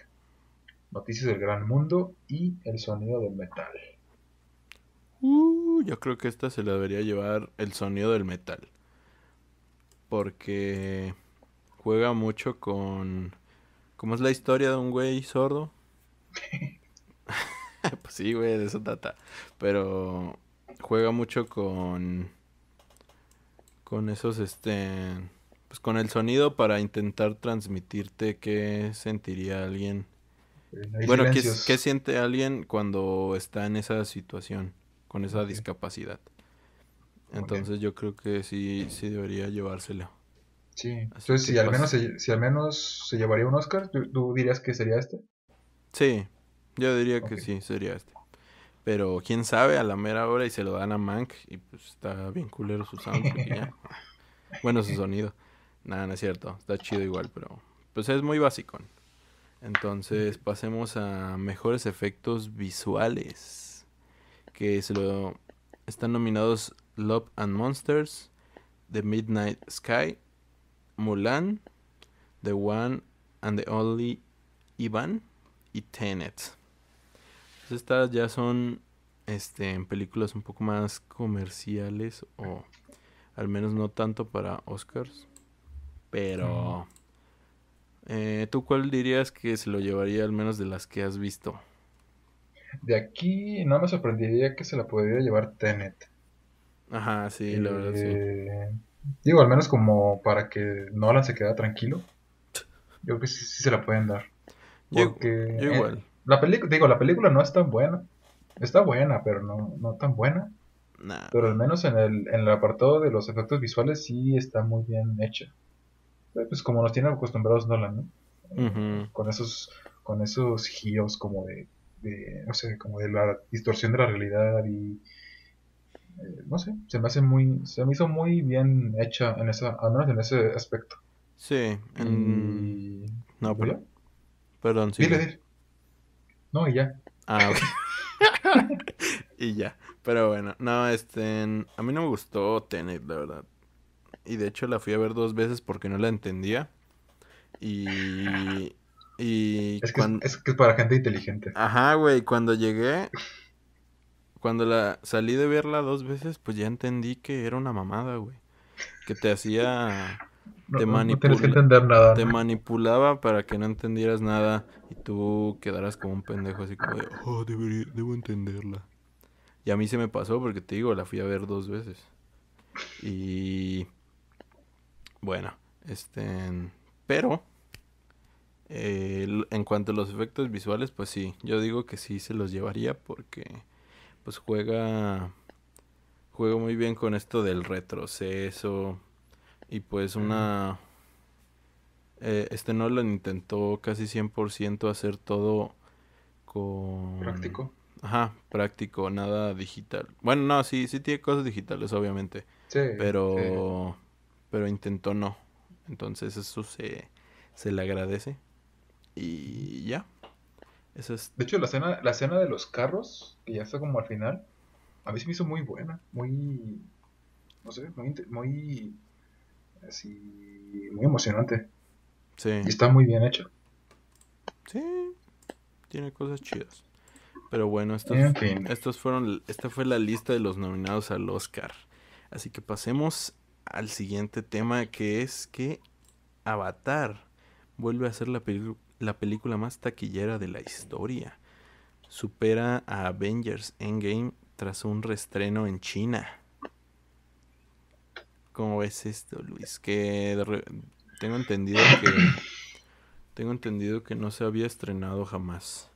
Noticias del Gran Mundo y El Sonido del Metal. Uh, yo creo que esta se la debería llevar El Sonido del Metal, porque juega mucho con... ¿Cómo es la historia de un güey sordo? Pues sí, güey, de eso trata. Pero juega mucho con... Con esos, este... Pues con el sonido para intentar transmitirte qué sentiría alguien... No bueno, ¿qué, ¿qué siente alguien cuando está en esa situación? Con esa okay. discapacidad. Entonces okay. yo creo que sí, sí debería llevárselo. Sí, entonces si al, menos se, si al menos se llevaría un Oscar, ¿tú, tú dirías que sería este? Sí, yo diría okay. que sí, sería este. Pero quién sabe, a la mera hora y se lo dan a Mank y pues está bien culero su soundtrack. Ya. Bueno, su sonido. Nada, no es cierto, está chido igual, pero pues es muy básico. Entonces pasemos a mejores efectos visuales, que se lo están nominados Love and Monsters, The Midnight Sky, Mulan, The One and the Only Ivan y Tenet. Pues estas ya son este en películas un poco más comerciales, o al menos no tanto para Oscars, pero... Mm. Eh, ¿Tú cuál dirías que se lo llevaría al menos de las que has visto? De aquí no me sorprendería que se la pudiera llevar Tenet. Ajá, sí, eh, la verdad sí. Digo, al menos como para que Nolan se quede tranquilo. Yo creo que sí, sí se la pueden dar. Porque, yo, yo igual. Eh, la película, digo, la película no es tan buena. Está buena, pero no, no tan buena. Nah. Pero al menos en el, en el apartado de los efectos visuales sí está muy bien hecha. Pues como nos tiene acostumbrados Nolan, ¿no? Uh-huh. Con esos con esos giros como de, de no sé, como de la distorsión de la realidad y eh, no sé, se me hace muy se me hizo muy bien hecha en esa, al menos en ese aspecto. Sí, en... y... no, pero... perdón, sí. Dile, dile. No, y ya. Ah, okay. Y ya. Pero bueno, no, este a mí no me gustó Tenet, la verdad. Y de hecho la fui a ver dos veces porque no la entendía. Y... y es, que cuando... es, es que es para gente inteligente. Ajá, güey. Cuando llegué... Cuando la salí de verla dos veces, pues ya entendí que era una mamada, güey. Que te hacía... No, te, manipula... no tienes que entender nada, te ¿no? manipulaba para que no entendieras nada. Y tú quedaras como un pendejo así como de... Oh, debería, debo entenderla. Y a mí se me pasó porque te digo, la fui a ver dos veces. Y... Bueno, este, pero, eh, en cuanto a los efectos visuales, pues sí, yo digo que sí se los llevaría porque, pues juega, juega muy bien con esto del retroceso y pues una, eh, este Nolan intentó casi cien por ciento hacer todo con... Práctico. Ajá, práctico, nada digital. Bueno, no, sí, sí tiene cosas digitales, obviamente, sí, pero... Sí. Pero intentó no. Entonces eso se, se le agradece. Y ya. Eso es... De hecho, la escena, la escena de los carros, que ya está como al final, a mí se me hizo muy buena. Muy... No sé, muy... Muy, así, muy emocionante. Sí. Y está muy bien hecho. Sí. Tiene cosas chidas. Pero bueno, estos, en fin. estos fueron... Esta fue la lista de los nominados al Oscar. Así que pasemos... al siguiente tema, que es que Avatar vuelve a ser la, pelic- la película más taquillera de la historia. Supera a Avengers Endgame tras un reestreno en China. ¿Cómo ves esto, Luis? Que re- tengo entendido que tengo entendido que no se había estrenado jamás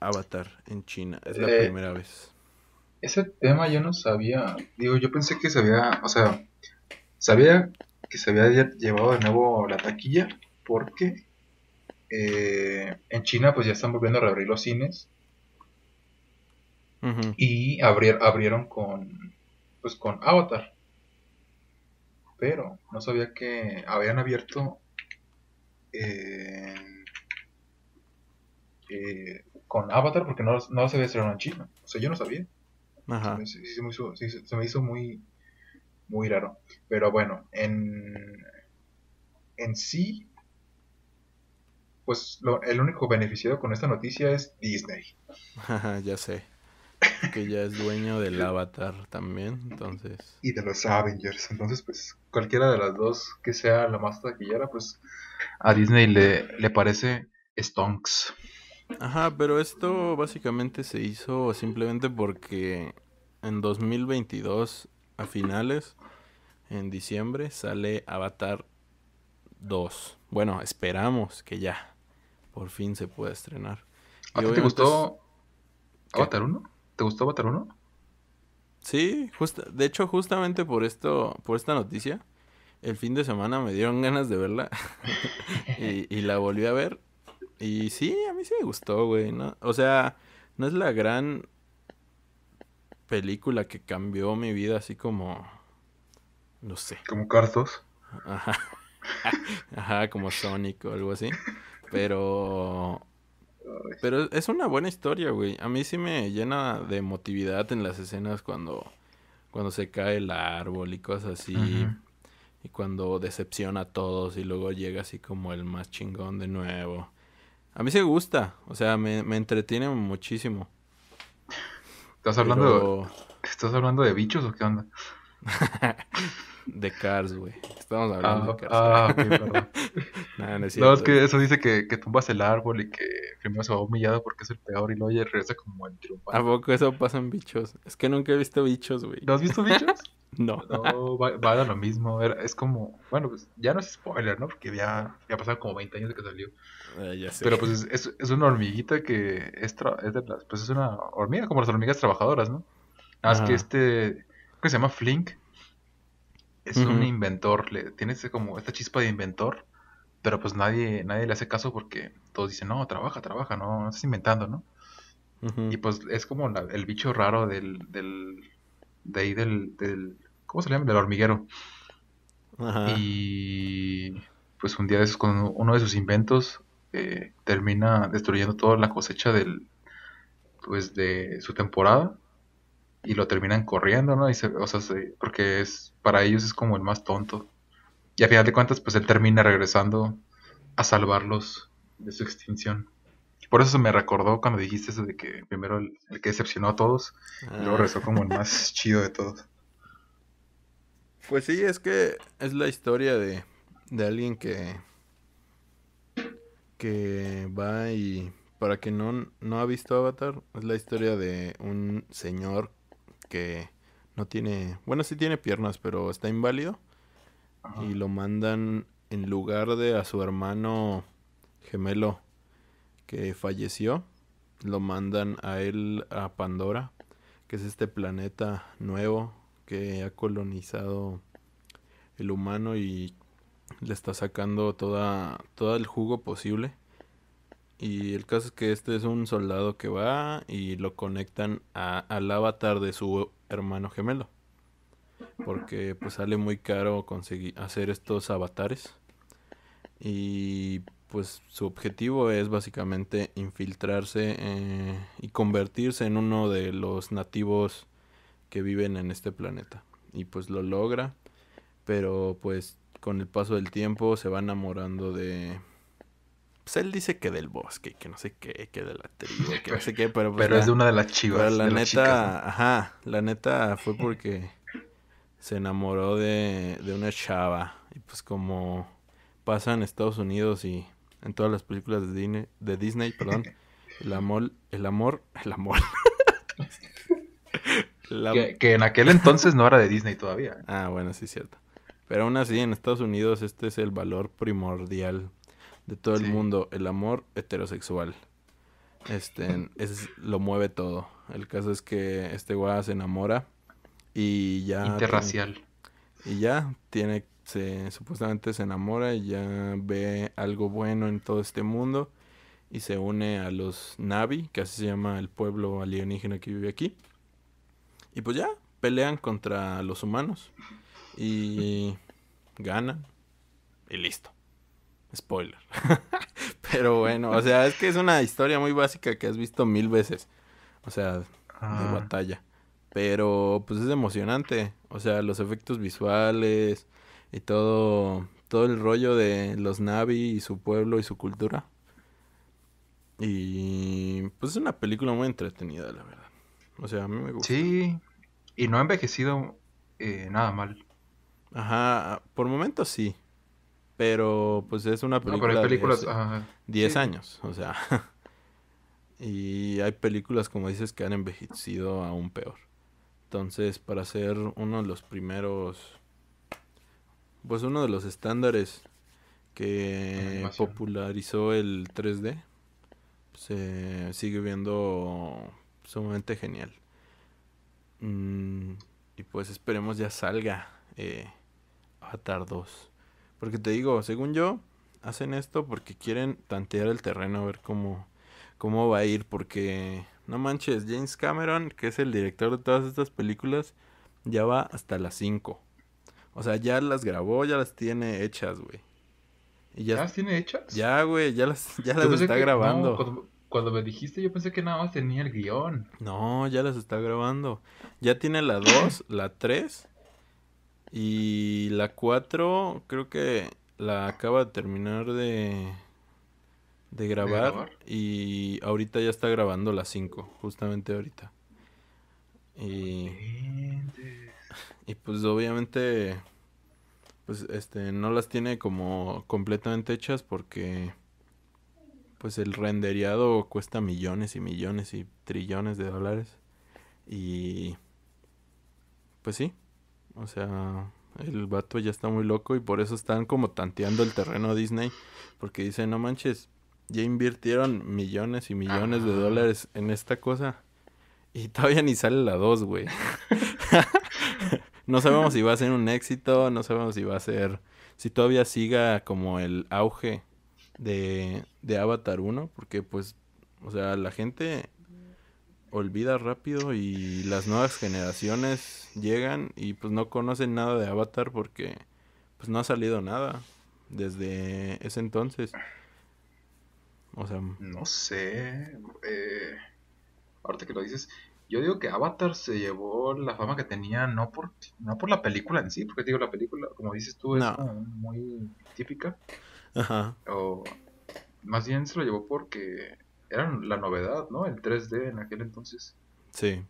Avatar en China. Es la eh, primera vez. Ese tema yo no sabía. Digo, yo pensé que se había, o sea, sabía que se había llevado de nuevo la taquilla porque eh, en China pues ya están volviendo a reabrir los cines. Uh-huh. Y abrir, abrieron con pues con Avatar. Pero no sabía que habían abierto eh, eh, con Avatar porque no, no se había estrenado en China. O sea, yo no sabía. Ajá. Se, se, me hizo, se, se me hizo muy muy raro. Pero bueno, en, en sí, pues lo, el único beneficiado con esta noticia es Disney. Ya sé. Que ya es dueño del Avatar también, entonces. Y de los Avengers. Entonces, pues, cualquiera de las dos que sea la más taquillera, pues a Disney le, le parece stonks. Ajá, pero esto básicamente se hizo simplemente porque en dos mil veintidós, a finales, en diciembre, sale Avatar dos. Bueno, esperamos que ya por fin se pueda estrenar. ¿A ti te gustó es... Avatar uno? ¿Te gustó Avatar uno? Sí, justa... de hecho justamente por esto, por esta noticia, el fin de semana me dieron ganas de verla y, y la volví a ver. Y sí, a mí sí me gustó, güey, ¿no? O sea, no es la gran película que cambió mi vida así como... No sé. ¿Como Cars dos? Ajá. Ajá, como Sonic o algo así. Pero... Pero es una buena historia, güey. A mí sí me llena de emotividad en las escenas cuando... Cuando se cae el árbol y cosas así. Uh-huh. Y cuando decepciona a todos y luego llega así como el más chingón de nuevo. A mí se gusta, o sea, me, me entretiene muchísimo. ¿Estás hablando, Pero... ¿Estás hablando de bichos o qué onda? De Cars, güey. Estamos hablando ah, de Cars. Ah, okay, perdón. Nah, no, es no, es que eso dice que, que tumbas el árbol y que primero se va humillado porque es el peor y luego ya regresa como el triunfante. ¿A poco eso pasa en bichos? Es que nunca he visto bichos, güey. ¿No has visto bichos? No. No, va, va a dar lo mismo. Era, es como, bueno, pues ya no es spoiler, ¿no? Porque ya, ya pasaron como veinte años de que salió. Eh, ya sé. Pero pues es, es, es una hormiguita que es, tra- es de las, pues es una hormiga como las hormigas trabajadoras, ¿no? Nada más ah. que este, creo que se llama Flink. Es uh-huh. un inventor, le, tiene este, como esta chispa de inventor, pero pues nadie nadie le hace caso porque todos dicen, no, trabaja, trabaja, no, no estás inventando, ¿no? Uh-huh. Y pues es como la, el bicho raro del, del de ahí del, del, ¿cómo se llama? Del hormiguero. Ajá. Y pues un día de esos, con uno de sus inventos, eh, termina destruyendo toda la cosecha del, pues de su temporada. Y lo terminan corriendo, ¿no? Y se, o sea, se, porque es para ellos es como el más tonto. Y a final de cuentas, pues él termina regresando a salvarlos de su extinción. Por eso me recordó cuando dijiste eso de que primero el, el que decepcionó a todos, ah. y luego regresó como el más chido de todos. Pues sí, es que es la historia de, de alguien que, que va y... Para quien no, no ha visto Avatar, es la historia de un señor que no tiene... Bueno, sí tiene piernas, pero está inválido. Ajá. Y lo mandan en lugar de a su hermano gemelo que falleció. Lo mandan a él a Pandora, que es este planeta nuevo que ha colonizado el humano y le está sacando toda, todo el jugo posible. Y el caso es que este es un soldado que va y lo conectan a, al avatar de su hermano gemelo. Porque pues sale muy caro conseguir hacer estos avatares. Y pues su objetivo es básicamente infiltrarse eh, y convertirse en uno de los nativos que viven en este planeta. Y pues lo logra, pero pues con el paso del tiempo se va enamorando de... Pues él dice que del bosque, que no sé qué, que de la tribu, que no sé qué, pero... Pues pero la, es de una de las chivas, pero la de neta, las chicas, ¿no? Ajá, la neta fue porque se enamoró de, de una chava. Y pues como pasa en Estados Unidos y en todas las películas de Disney, de Disney perdón, el amor, el amor, el amor... la... que, que en aquel entonces no era de Disney todavía. Ah, bueno, sí, cierto. Pero aún así, en Estados Unidos este es el valor primordial de todo sí. el mundo, el amor heterosexual. este, es, lo mueve todo. El caso es que este güey se enamora y ya... Interracial. Tiene, y ya tiene... Se, supuestamente se enamora y ya ve algo bueno en todo este mundo y se une a los Navi, que así se llama el pueblo alienígena que vive aquí. Y pues ya, pelean contra los humanos y ganan y listo. Spoiler. Pero bueno, o sea, es que es una historia muy básica que has visto mil veces. O sea, ah. de batalla. Pero pues es emocionante. O sea, los efectos visuales... Y todo, todo el rollo de los Navi y su pueblo y su cultura. Y pues es una película muy entretenida, la verdad. O sea, a mí me gusta. Sí, y no ha envejecido eh, nada mal. Ajá, por momentos sí. Pero pues es una película no, películas, de diez sí. años, o sea. Y hay películas, como dices, que han envejecido aún peor. Entonces, para ser uno de los primeros... Pues uno de los estándares que popularizó el tres D se sigue viendo sumamente genial. Mm, y pues esperemos ya salga eh, Avatar dos. Porque te digo, según yo, hacen esto porque quieren tantear el terreno, a ver cómo, cómo va a ir. Porque, no manches, James Cameron, que es el director de todas estas películas, ya va hasta las cinco. O sea, ya las grabó, ya las tiene hechas, güey. Y ¿Ya, ¿Ya las tiene hechas? Ya, güey, ya las, ya las está que, grabando. No, cuando, cuando me dijiste yo pensé que nada más tenía el guión. No, ya las está grabando. Ya tiene la dos, la tres y la cuatro creo que la acaba de terminar de, de, grabar, de grabar. Y ahorita ya está grabando la cinco, justamente ahorita. Y... Y pues obviamente, pues este, no las tiene como completamente hechas porque pues el rendereado cuesta millones y millones y trillones de dólares. Y pues sí, o sea, el vato ya está muy loco y por eso están como tanteando el terreno Disney. Porque dicen, no manches, ya invirtieron millones y millones Ajá. de dólares en esta cosa. Y todavía ni sale la dos, güey. No sabemos si va a ser un éxito, no sabemos si va a ser... Si todavía siga como el auge de, de Avatar uno, porque pues, o sea, la gente olvida rápido y las nuevas generaciones llegan y pues no conocen nada de Avatar porque pues no ha salido nada desde ese entonces. O sea... No sé, eh, ahorita que lo dices... Yo digo que Avatar se llevó la fama que tenía no por no por la película en sí, porque digo la película, como dices tú, es no. como muy típica. Ajá. O más bien se lo llevó porque era la novedad, ¿no? El tres D en aquel entonces. Sí.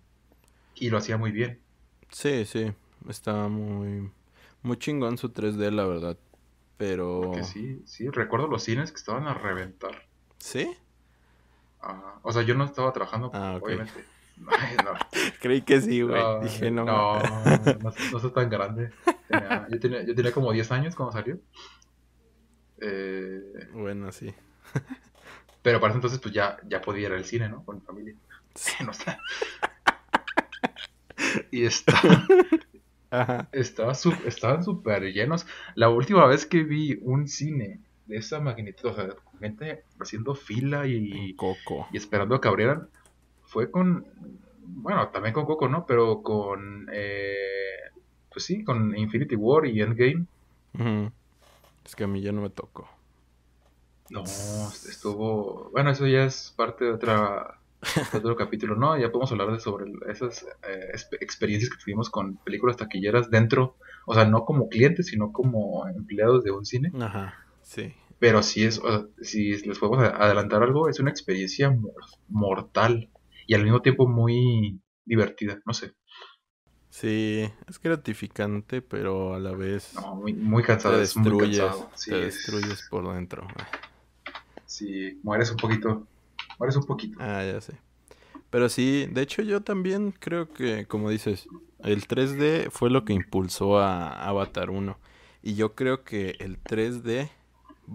Y lo hacía muy bien. Sí, sí. Estaba muy muy chingón su tres D, la verdad. Pero porque sí, sí, recuerdo los cines que estaban a reventar. ¿Sí? Ajá. O sea, yo no estaba trabajando, ah, okay. obviamente. Ay, no. Creí que sí, güey. No, Dije, no. No, no, no soy tan grande. Tenía, yo, tenía, yo tenía como diez años cuando salió. Eh, bueno, sí. Pero para ese entonces, pues ya, ya podía ir al cine, ¿no? Con mi familia. Sí, no está. Y está. Ajá. Estaba su, estaban súper llenos. La última vez que vi un cine de esa magnitud, o sea, gente haciendo fila y, Coco. y esperando a que abrieran. Fue con, bueno, también con Coco, ¿no? Pero con, eh, pues sí, con Infinity War y Endgame. Uh-huh. Es que a mí ya no me tocó. No, estuvo... Bueno, eso ya es parte de, otra, de otro capítulo, ¿no? Ya podemos hablar de sobre esas eh, experiencias que tuvimos con películas taquilleras dentro. O sea, no como clientes, sino como empleados de un cine. Ajá, sí. Pero si, es, o sea, si les podemos adelantar algo, es una experiencia mortal. Y al mismo tiempo muy divertida, no sé. Sí, es gratificante, pero a la vez... No, muy, muy cansado, te destruyes, es muy cansado. Sí, te es... destruyes por dentro. Sí, mueres un poquito, mueres un poquito. Ah, ya sé. Pero sí, de hecho yo también creo que, como dices, el tres D fue lo que impulsó a Avatar uno. Y yo creo que el tres D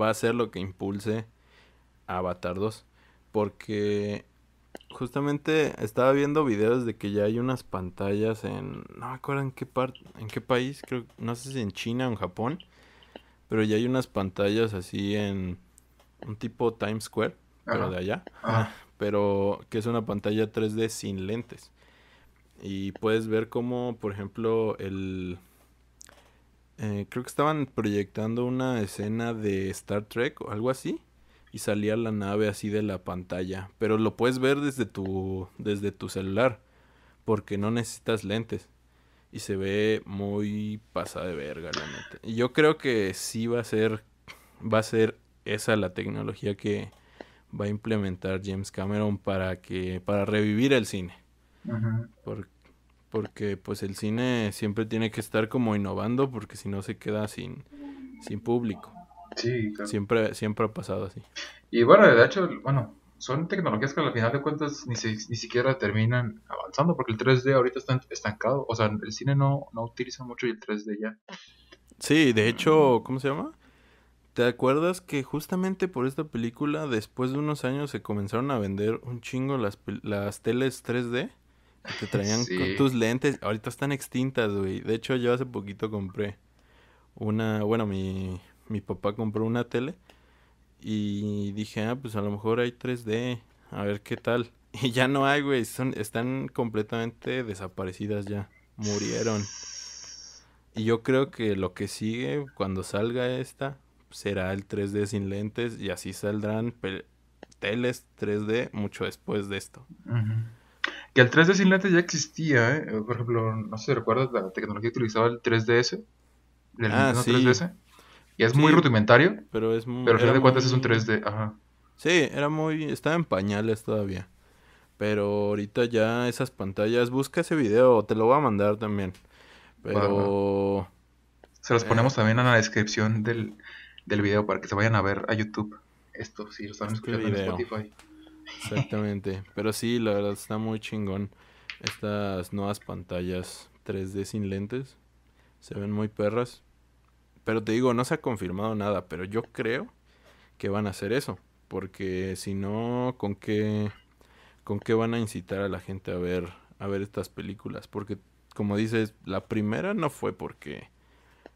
va a ser lo que impulse a Avatar dos. Porque... justamente estaba viendo videos de que ya hay unas pantallas en... No me acuerdo en qué parte, en qué país, creo, no sé si en China o en Japón, pero ya hay unas pantallas así en un tipo Times Square, ajá, pero de allá, ajá, pero que es una pantalla tres D sin lentes. Y puedes ver como, por ejemplo, el... Eh, creo que estaban proyectando una escena de Star Trek o algo así, y salía la nave así de la pantalla, pero lo puedes ver desde tu desde tu celular, porque no necesitas lentes, y se ve muy pasada de verga, la neta. Y yo creo que sí va a ser va a ser esa la tecnología que va a implementar James Cameron para que para revivir el cine. Uh-huh. Porque Porque pues el cine siempre tiene que estar como innovando, porque si no se queda sin, sin público. Sí, claro. Siempre, siempre ha pasado así. Y bueno, de hecho, bueno, son tecnologías que al final de cuentas ni, se, ni siquiera terminan avanzando, porque el tres D ahorita está estancado. O sea, el cine no, no utiliza mucho el tres D ya. Sí, de hecho, ¿cómo se llama? ¿Te acuerdas que justamente por esta película, después de unos años, se comenzaron a vender un chingo las, las teles tres D? Te traían sí. con tus lentes. Ahorita están extintas, güey. De hecho, yo hace poquito compré una... Bueno, mi, mi papá compró una tele. Y dije, ah, pues a lo mejor hay tres D. A ver qué tal. Y ya no hay, güey. Son, están completamente desaparecidas ya. Murieron. Y yo creo que lo que sigue, cuando salga esta, será el tres D sin lentes. Y así saldrán pel- teles tres D mucho después de esto. Uh-huh. Que el tres D sin lentes ya existía, ¿eh? Por ejemplo, no sé si recuerdas la tecnología que utilizaba el tres D S. El ah, sí. tres D S. Y es sí, muy rudimentario. Pero es muy... Pero al final de cuentas muy... es un tres D, ajá. Sí, era muy... Estaba en pañales todavía. Pero ahorita ya esas pantallas... Busca ese video, te lo voy a mandar también. Pero... Ajá. Se los ponemos eh... también en la descripción del, del video para que se vayan a ver a YouTube. Esto, si lo están este escuchando video. En Spotify. Exactamente, pero sí, la verdad está muy chingón estas nuevas pantallas tres D sin lentes, se ven muy perras, pero te digo, no se ha confirmado nada, pero yo creo que van a hacer eso, porque si no, ¿con qué, con qué van a incitar a la gente a ver, a ver estas películas? Porque, como dices, la primera no fue porque,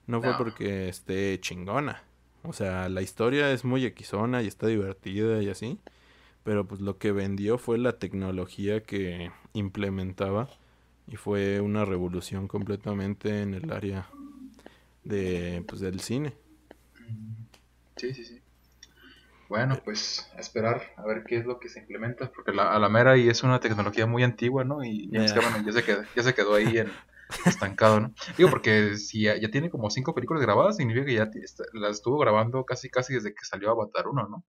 no fue no. porque esté chingona, o sea, la historia es muy equisona y está divertida y así. Pero pues lo que vendió fue la tecnología que implementaba y fue una revolución completamente en el área de pues del cine. Sí, sí, sí. Bueno, pues a esperar a ver qué es lo que se implementa, porque la, a la mera y es una tecnología muy antigua, ¿no? Y yeah. bueno, ya se quedó, ya se quedó ahí en, estancado, ¿no? Digo, porque si ya, ya tiene como cinco películas grabadas, significa que ya t- las estuvo grabando casi casi desde que salió Avatar uno, ¿no?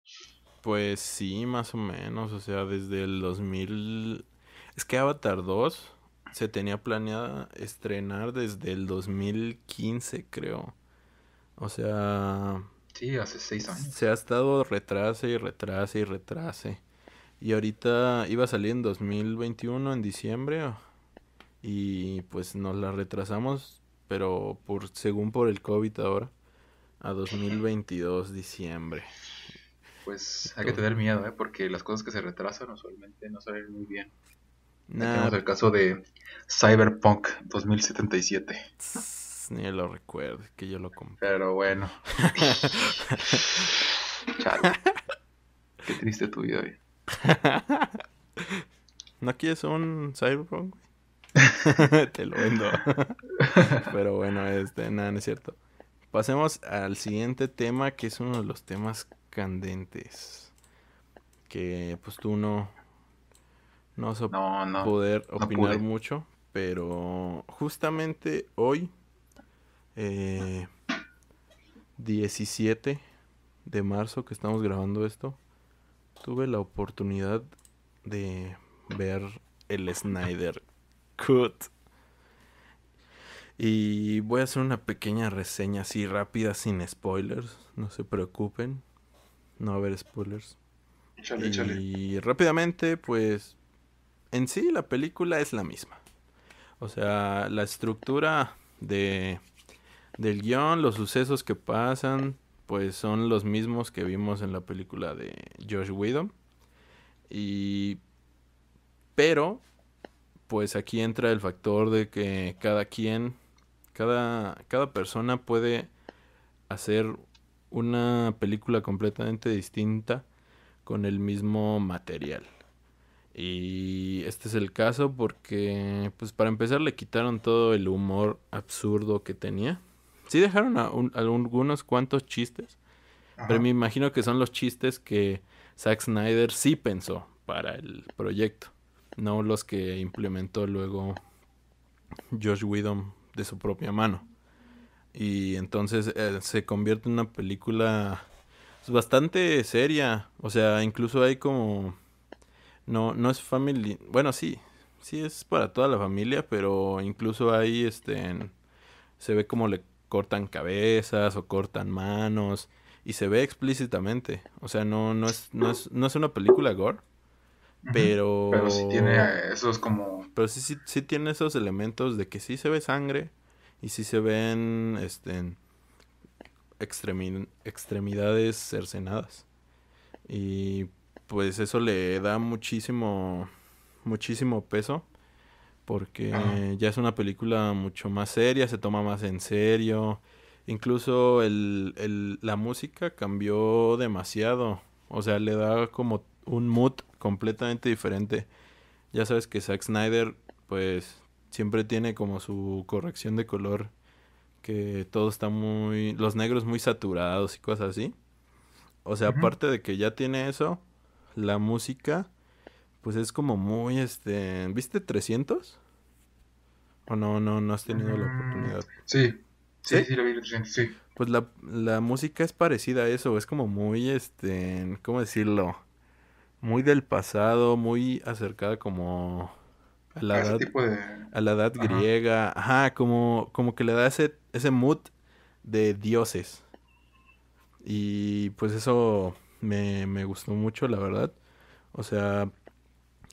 Pues sí, más o menos, o sea, desde el dos mil... Es que Avatar dos se tenía planeada estrenar desde el dos mil quince, creo. O sea... Sí, hace seis años. Se ha estado retrase y retrase y retrase. Y ahorita iba a salir en dos mil veintiuno, en diciembre. Y pues nos la retrasamos, pero por según por el COVID ahora, a dos mil veintidós, diciembre. Pues hay que tener miedo, ¿eh? Porque las cosas que se retrasan usualmente no salen muy bien. Nah, tenemos el caso de Cyberpunk dos mil setenta y siete. Ni lo recuerdo, que yo lo compré. Pero bueno. Chale. Qué triste tu vida, güey. ¿No quieres un Cyberpunk, güey? Te lo vendo. Pero bueno, este, nada, no es cierto. Pasemos al siguiente tema, que es uno de los temas candentes que pues tú no no vas so- a no, no, poder no opinar pude. mucho, pero justamente hoy eh, diecisiete de marzo que estamos grabando esto, tuve la oportunidad de ver el Snyder Cut. Y voy a hacer una pequeña reseña así rápida, sin spoilers, no se preocupen. No va a haber spoilers. Chale, y chale. Rápidamente, pues, en sí la película es la misma. O sea, la estructura de del guión, los sucesos que pasan, pues son los mismos que vimos en la película de Josh Whedon. Y Pero pues aquí entra el factor de que cada quien, cada, cada persona puede hacer una película completamente distinta con el mismo material. Y este es el caso porque, pues para empezar, le quitaron todo el humor absurdo que tenía. Sí dejaron a un, a algunos cuantos chistes, ajá, pero me imagino que son los chistes que Zack Snyder sí pensó para el proyecto, no los que implementó luego Josh Whedon de su propia mano. Y entonces eh, se convierte en una película bastante seria. O sea, incluso hay como... No, no es family... Bueno, sí. Sí es para toda la familia, pero incluso ahí este, se ve como le cortan cabezas o cortan manos. Y se ve explícitamente. O sea, no, no, es, no, es, no es una película gore. Pero... Pero sí tiene esos como... Pero sí, sí, sí tiene esos elementos de que sí se ve sangre. Y sí se ven este, extremi- extremidades cercenadas. Y pues eso le da muchísimo, muchísimo peso. Porque uh-huh. ya es una película mucho más seria, se toma más en serio. Incluso el, el, la música cambió demasiado. O sea, le da como un mood completamente diferente. Ya sabes que Zack Snyder, pues... siempre tiene como su corrección de color, que todo está muy... los negros muy saturados y cosas así. O sea, uh-huh. aparte de que ya tiene eso, la música, pues es como muy, este... ¿Viste trescientos? ¿O no, no, no has tenido uh-huh. la oportunidad? Sí. sí, sí, sí lo vi, trescientos, sí. Pues la, la música es parecida a eso, es como muy, este... ¿cómo decirlo? Muy del pasado, muy acercada como... A la, edad, tipo de... a la edad ajá. griega, ajá, como, como que le da ese, ese mood de dioses. Y pues eso me, me gustó mucho, la verdad. O sea,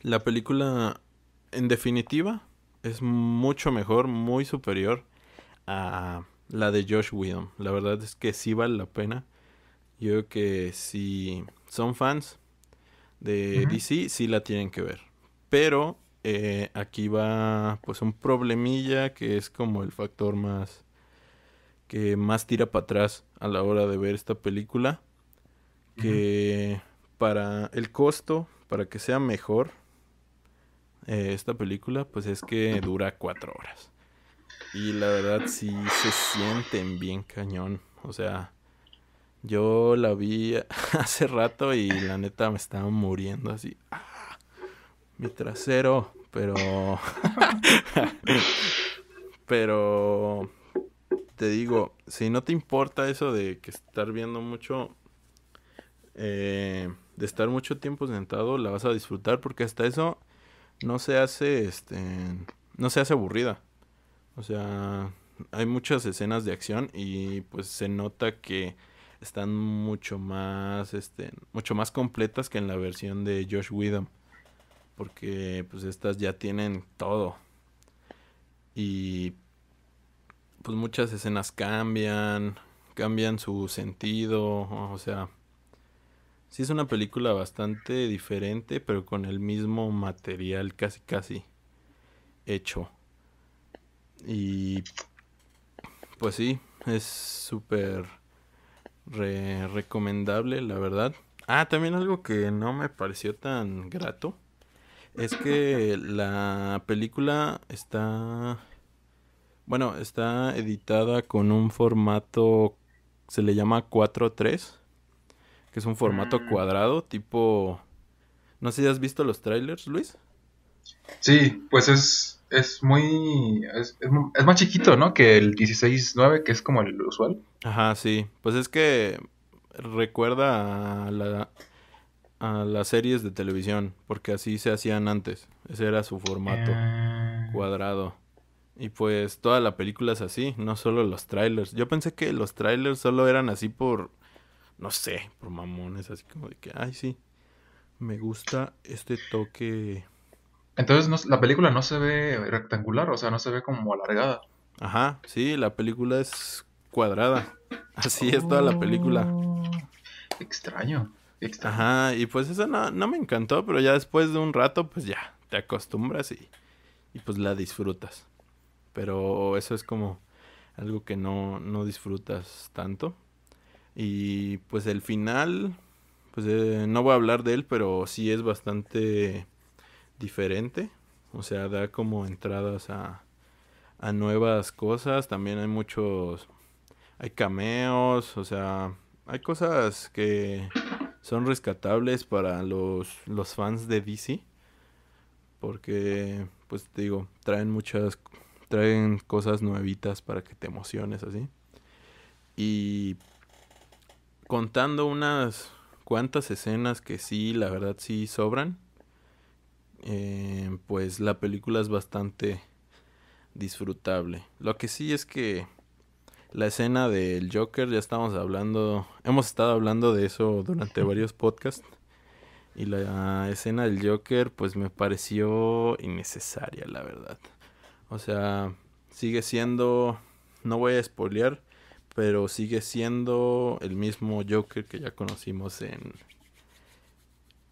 la película, en definitiva, es mucho mejor, muy superior a la de Josh Whedon. La verdad es que sí vale la pena. Yo creo que si son fans de uh-huh. D C, sí la tienen que ver. Pero... Eh, aquí va pues un problemilla que es como el factor más que más tira para atrás a la hora de ver esta película, que uh-huh. para el costo, para que sea mejor eh, esta película, pues es que dura cuatro horas y la verdad sí se sienten bien cañón. O sea, yo la vi hace rato y la neta me estaba muriendo así, mi trasero, pero... pero... te digo, si no te importa eso de que estar viendo mucho... Eh, de estar mucho tiempo sentado, la vas a disfrutar, porque hasta eso no se hace, este... no se hace aburrida. O sea, hay muchas escenas de acción y pues se nota que están mucho más, este... mucho más completas que en la versión de Josh Whedon. Porque pues estas ya tienen todo. Y pues muchas escenas cambian. Cambian su sentido. O sea, sí es una película bastante diferente, pero con el mismo material casi casi hecho. Y pues sí, es súper re- recomendable, la verdad. Ah, también algo que no me pareció tan grato es que la película está... Bueno, está editada con un formato... se le llama cuatro tres. Que es un formato mm. cuadrado, tipo... No sé si has visto los trailers, Luis. Sí, pues es... Es muy... Es, es, es más chiquito, ¿no? Que el dieciséis nueve, que es como el usual. Ajá, sí. Pues es que... recuerda a la... a las series de televisión, porque así se hacían antes. Ese era su formato cuadrado. Y pues toda la película es así, no solo los trailers. Yo pensé que los trailers solo eran así por, no sé, por mamones, así como de que, ay sí, me gusta este toque. Entonces no, la película no se ve rectangular, o sea, no se ve como alargada. Ajá, sí, la película es cuadrada. Así oh, es toda la película. Extraño. Extra. Ajá, y pues eso no, no me encantó, pero ya después de un rato, pues ya, te acostumbras y, y pues la disfrutas. Pero eso es como algo que no, no disfrutas tanto. Y pues el final, pues eh, no voy a hablar de él, pero sí es bastante diferente. O sea, da como entradas a, a nuevas cosas. También hay muchos... Hay cameos, o sea... Hay cosas que son rescatables para los, los fans de D C. Porque, pues te digo, traen muchas... Traen cosas nuevitas para que te emociones así. Y... contando unas cuantas escenas que sí, la verdad sí sobran, eh, pues la película es bastante disfrutable. Lo que sí es que la escena del Joker, ya estamos hablando, hemos estado hablando de eso durante varios podcasts, y la escena del Joker pues me pareció innecesaria, la verdad. O sea, sigue siendo, no voy a spoilear, pero sigue siendo el mismo Joker que ya conocimos en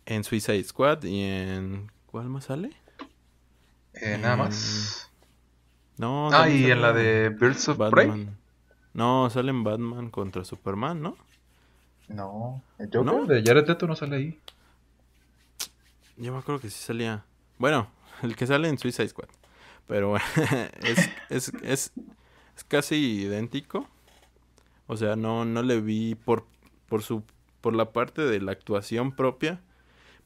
en Suicide Squad y en... ¿Cuál más sale? Eh, en... Nada más. No. Ah, y en la de Birds of Prey. No, sale en Batman contra Superman, ¿no? No. El Joker, ¿no? De Jared Leto no sale ahí. Yo me acuerdo que sí salía. Bueno, el que sale en Suicide Squad. Pero es, es, es, es casi idéntico. O sea, no, no le vi por, por su por la parte de la actuación propia,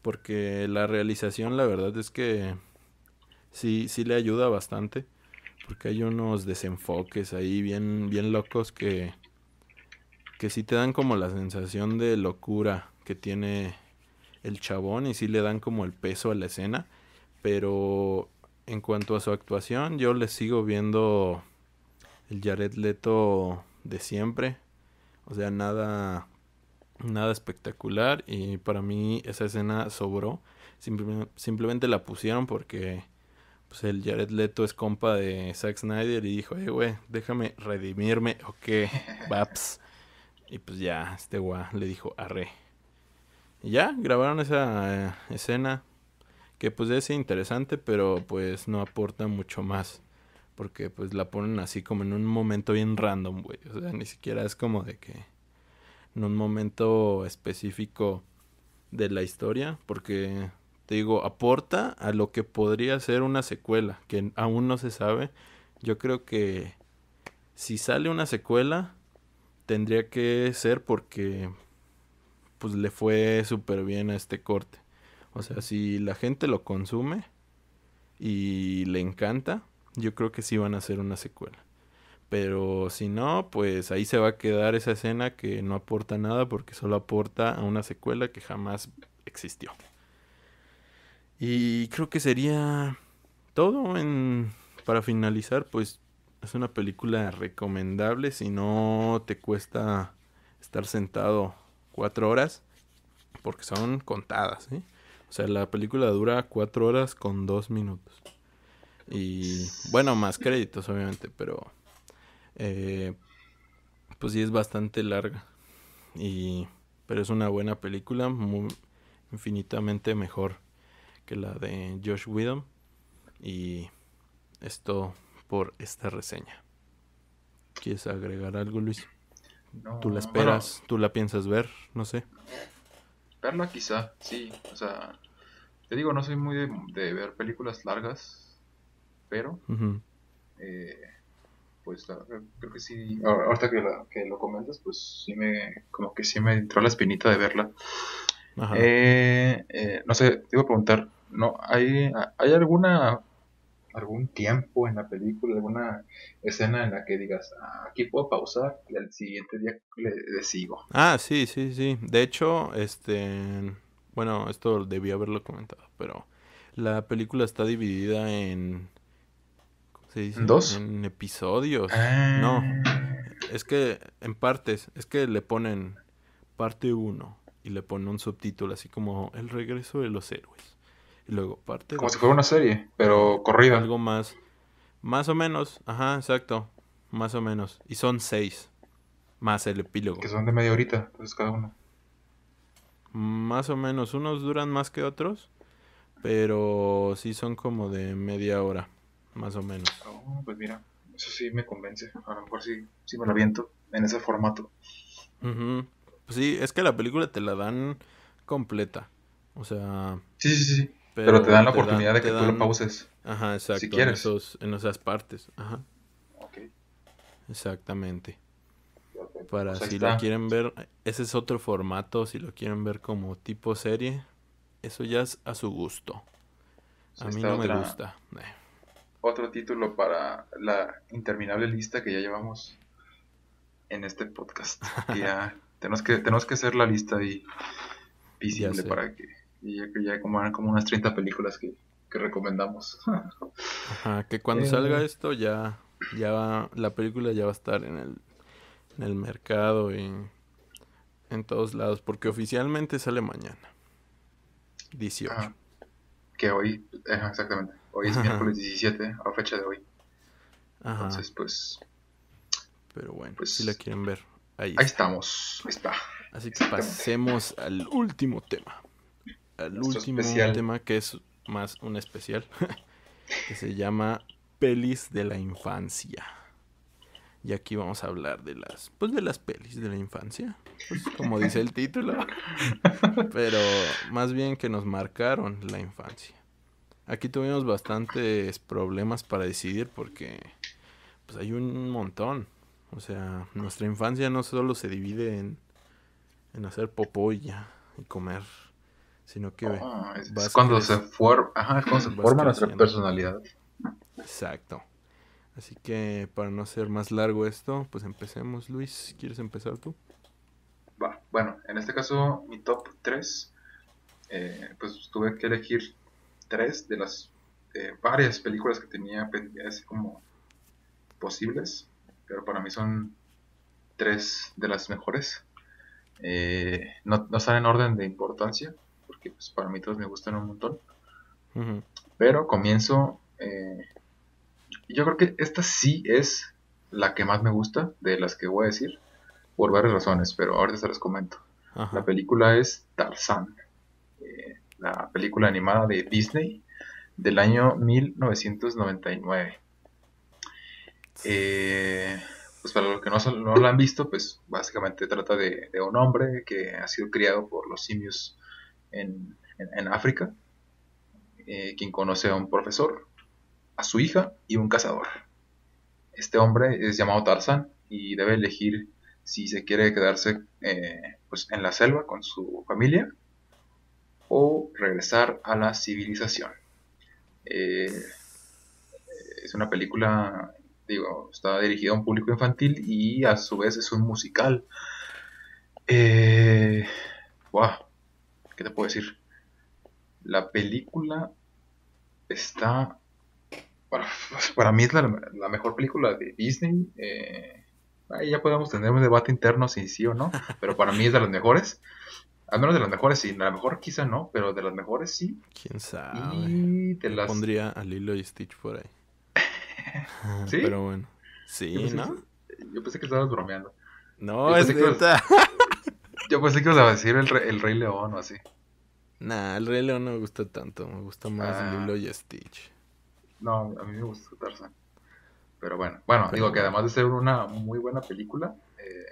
porque la realización, la verdad es que sí, sí le ayuda bastante, porque hay unos desenfoques ahí bien, bien locos que, que sí te dan como la sensación de locura que tiene el chabón y sí le dan como el peso a la escena. Pero en cuanto a su actuación, yo le sigo viendo el Jared Leto de siempre. O sea, nada nada espectacular, y para mí esa escena sobró. Simple, simplemente la pusieron porque pues el Jared Leto es compa de Zack Snyder y dijo, "Hey, güey, déjame redimirme o qué, vaps." Y pues ya, este güey le dijo, "Arre." Y ya grabaron esa eh, escena que pues es interesante, pero pues no aporta mucho más. Porque pues la ponen así como en un momento bien random, güey. O sea, ni siquiera es como de que en un momento específico de la historia. Porque, te digo, aporta a lo que podría ser una secuela, que aún no se sabe. Yo creo que si sale una secuela, tendría que ser porque pues le fue súper bien a este corte. O sea, si la gente lo consume y le encanta, yo creo que sí van a hacer una secuela. Pero si no, pues ahí se va a quedar esa escena que no aporta nada, porque solo aporta a una secuela que jamás existió. Y creo que sería todo. En... Para finalizar, pues es una película recomendable. Si no te cuesta estar sentado cuatro horas, porque son contadas, ¿eh? O sea, la película dura cuatro horas con dos minutos. Y bueno, más créditos obviamente, pero eh, pues sí es bastante larga, y pero es una buena película, muy, infinitamente mejor que la de Josh Whedon. Y esto por esta reseña. ¿Quieres agregar algo, Luis? No, tú la esperas, bueno, tú la piensas ver, no sé. Verla quizá, sí, o sea, te digo, no soy muy de, de ver películas largas. Pero, uh-huh. eh, pues la, creo que sí, ahorita que, la, que lo comentas, pues sí me, como que sí me entró la espinita de verla. Ajá. Eh, eh, no sé, te iba a preguntar, ¿no hay, hay alguna, algún tiempo en la película, alguna escena en la que digas, ah, aquí puedo pausar y al siguiente día le, le sigo? Ah, sí, sí, sí, de hecho, este, bueno, esto debí haberlo comentado, pero la película está dividida en... se dice, ¿dos? En episodios. Ah. No, es que en partes, es que le ponen parte uno y le ponen un subtítulo así como El regreso de los héroes. Y luego parte como dos. Si fuera una serie, pero corrida. Algo más, más o menos, ajá, exacto, más o menos. Y son seis, más el epílogo. Que son de media horita, entonces cada uno. Más o menos, unos duran más que otros, Pero sí son como de media hora, más o menos. Oh, pues mira, eso sí me convence. A lo mejor sí, sí me lo aviento en ese formato. Uh-huh. Pues sí, es que la película te la dan completa. O sea... Sí, sí, sí. Pero, pero te dan la te oportunidad dan, de que dan... tú lo pauses. Ajá, exacto. Si quieres. En, esos, en esas partes. Ajá. Ok. Exactamente. Para pues si está. Lo quieren ver, ese es otro formato. Si lo quieren ver como tipo serie, eso ya es a su gusto. A mí no otra, me gusta. Eh. Otro título para la interminable lista que ya llevamos en este podcast. Ya tenemos que tenemos que hacer la lista ahí visible para que y ya, ya como, como unas treinta películas que, que recomendamos. Ajá, que cuando eh, salga esto ya ya va, la película ya va a estar en el en el mercado y en todos lados, porque oficialmente sale mañana dieciocho. Ah, que hoy, eh, exactamente, hoy es miércoles diecisiete, a fecha de hoy. Ajá. Entonces, pues... Pero bueno, pues, si la quieren ver, ahí está. Ahí estamos, ahí está. Así que pasemos al último tema. Al Nuestro último especial. tema, que es más un especial, que se llama Pelis de la Infancia. Y aquí vamos a hablar de las, pues de las pelis de la infancia, pues como dice el título, pero más bien que nos marcaron la infancia. Aquí tuvimos bastantes problemas para decidir porque pues hay un montón. O sea, nuestra infancia no solo se divide en, en hacer popó y ya, y comer, sino que... Oh, es, es cuando se, for... Ajá, es cuando se forma nuestra personalidad. Exacto. Así que para no hacer más largo esto, pues empecemos. Luis, ¿quieres empezar tú? Va, bueno, en este caso mi top tres, eh, pues tuve que elegir tres de las eh, varias películas que tenía pendientes como posibles, pero para mí son tres de las mejores. Eh, no, no están en orden de importancia, porque pues, para mí todas me gustan un montón. Uh-huh. Pero comienzo... Eh, yo creo que esta sí es la que más me gusta de las que voy a decir, por varias razones, pero ahorita se las comento. Ajá. La película es Tarzán, eh, la película animada de Disney del año mil novecientos noventa y nueve. Eh, pues para los que no, no la han visto, pues básicamente trata de, de un hombre que ha sido criado por los simios en, en, en África, eh, quien conoce a un profesor, a su hija y un cazador. Este hombre es llamado Tarzán y debe elegir si se quiere quedarse eh, pues en la selva con su familia o regresar a la civilización. Eh, es una película, digo, está dirigida a un público infantil y a su vez es un musical. Eh, wow, ¿qué te puedo decir? La película está... Para, para mí es la, la mejor película de Disney. Eh, ahí ya podemos tener un debate interno si sí o no, pero para mí es de las mejores. Al menos de las mejores sí, la mejor quizá no, pero de las mejores sí. ¿Quién sabe? Y te las... pondría a Lilo y Stitch por ahí. ¿Sí? Pero bueno. Sí, yo pensé, ¿no? Yo pensé que estabas bromeando. No, es neta. Yo pensé que ibas a decir el, el Rey León o así. Nah, el Rey León no me gusta tanto, me gusta más ah. Lilo y Stitch. No, a mí me gusta Tarzán. Pero bueno, bueno, pero digo que además de ser una muy buena película, eh,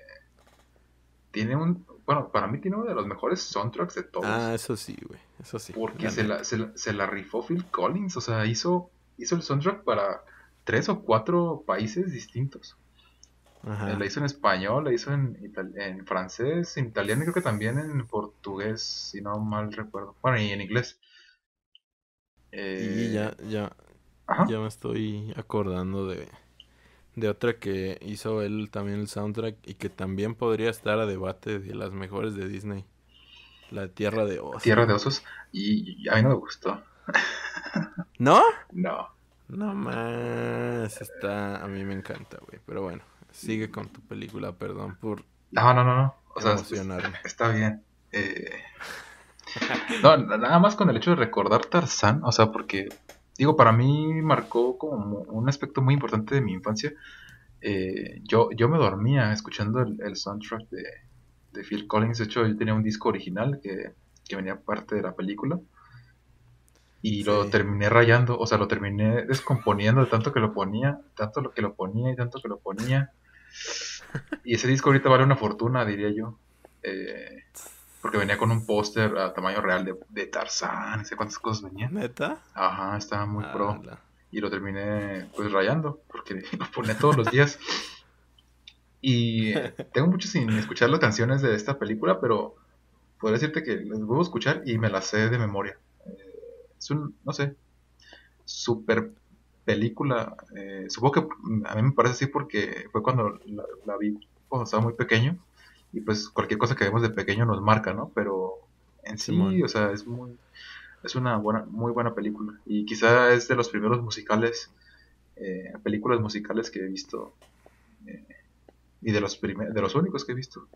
tiene un... Bueno, para mí tiene uno de los mejores soundtracks de todos. Ah, eso sí, güey, eso sí. Porque se la, se, la, se la rifó Phil Collins, o sea, hizo, hizo el soundtrack para tres o cuatro países distintos. Ajá. Eh, la hizo en español, la hizo en, itali- en francés, en italiano y creo que también en portugués, si no mal recuerdo. Bueno, y en inglés. Eh, y ya, ya... Ajá. Ya me estoy acordando de, de otra que hizo él también el soundtrack y que también podría estar a debate de las mejores de Disney. La de Tierra de Osos. Tierra de Osos. Y, y a mí no me gustó. ¿No? No. No más. Está... A mí me encanta, güey. Pero bueno, sigue con tu película. Perdón por... No, no, no. no. O sea, está bien. Eh... no, nada más con el hecho de recordar Tarzán. O sea, porque... Digo, para mí marcó como un aspecto muy importante de mi infancia. Eh, yo, yo me dormía escuchando el, el soundtrack de, de Phil Collins. De hecho, yo tenía un disco original que, que venía parte de la película. y sí. lo terminé rayando, o sea, lo terminé descomponiendo de tanto que lo ponía, tanto lo que lo ponía y tanto que lo ponía. Y ese disco ahorita vale una fortuna, diría yo. Eh, porque venía con un póster a tamaño real de, de Tarzán, no sé cuántas cosas venían. ¿Neta? Ajá, estaba muy ah, pro. La. Y lo terminé, pues, rayando, porque lo ponía todos los días. Y tengo mucho sin escuchar las canciones de esta película, pero podría decirte que las vuelvo a escuchar y me las sé de memoria. Eh, es un, no sé, super película. Eh, supongo que a mí me parece así porque fue cuando la, la vi cuando estaba muy pequeño. Y pues cualquier cosa que vemos de pequeño nos marca, ¿no? Pero en sí, sí o sea, es muy es una buena muy buena película. Y quizá es de los primeros musicales, eh, películas musicales que he visto. Eh, y de los primer, de los únicos que he visto.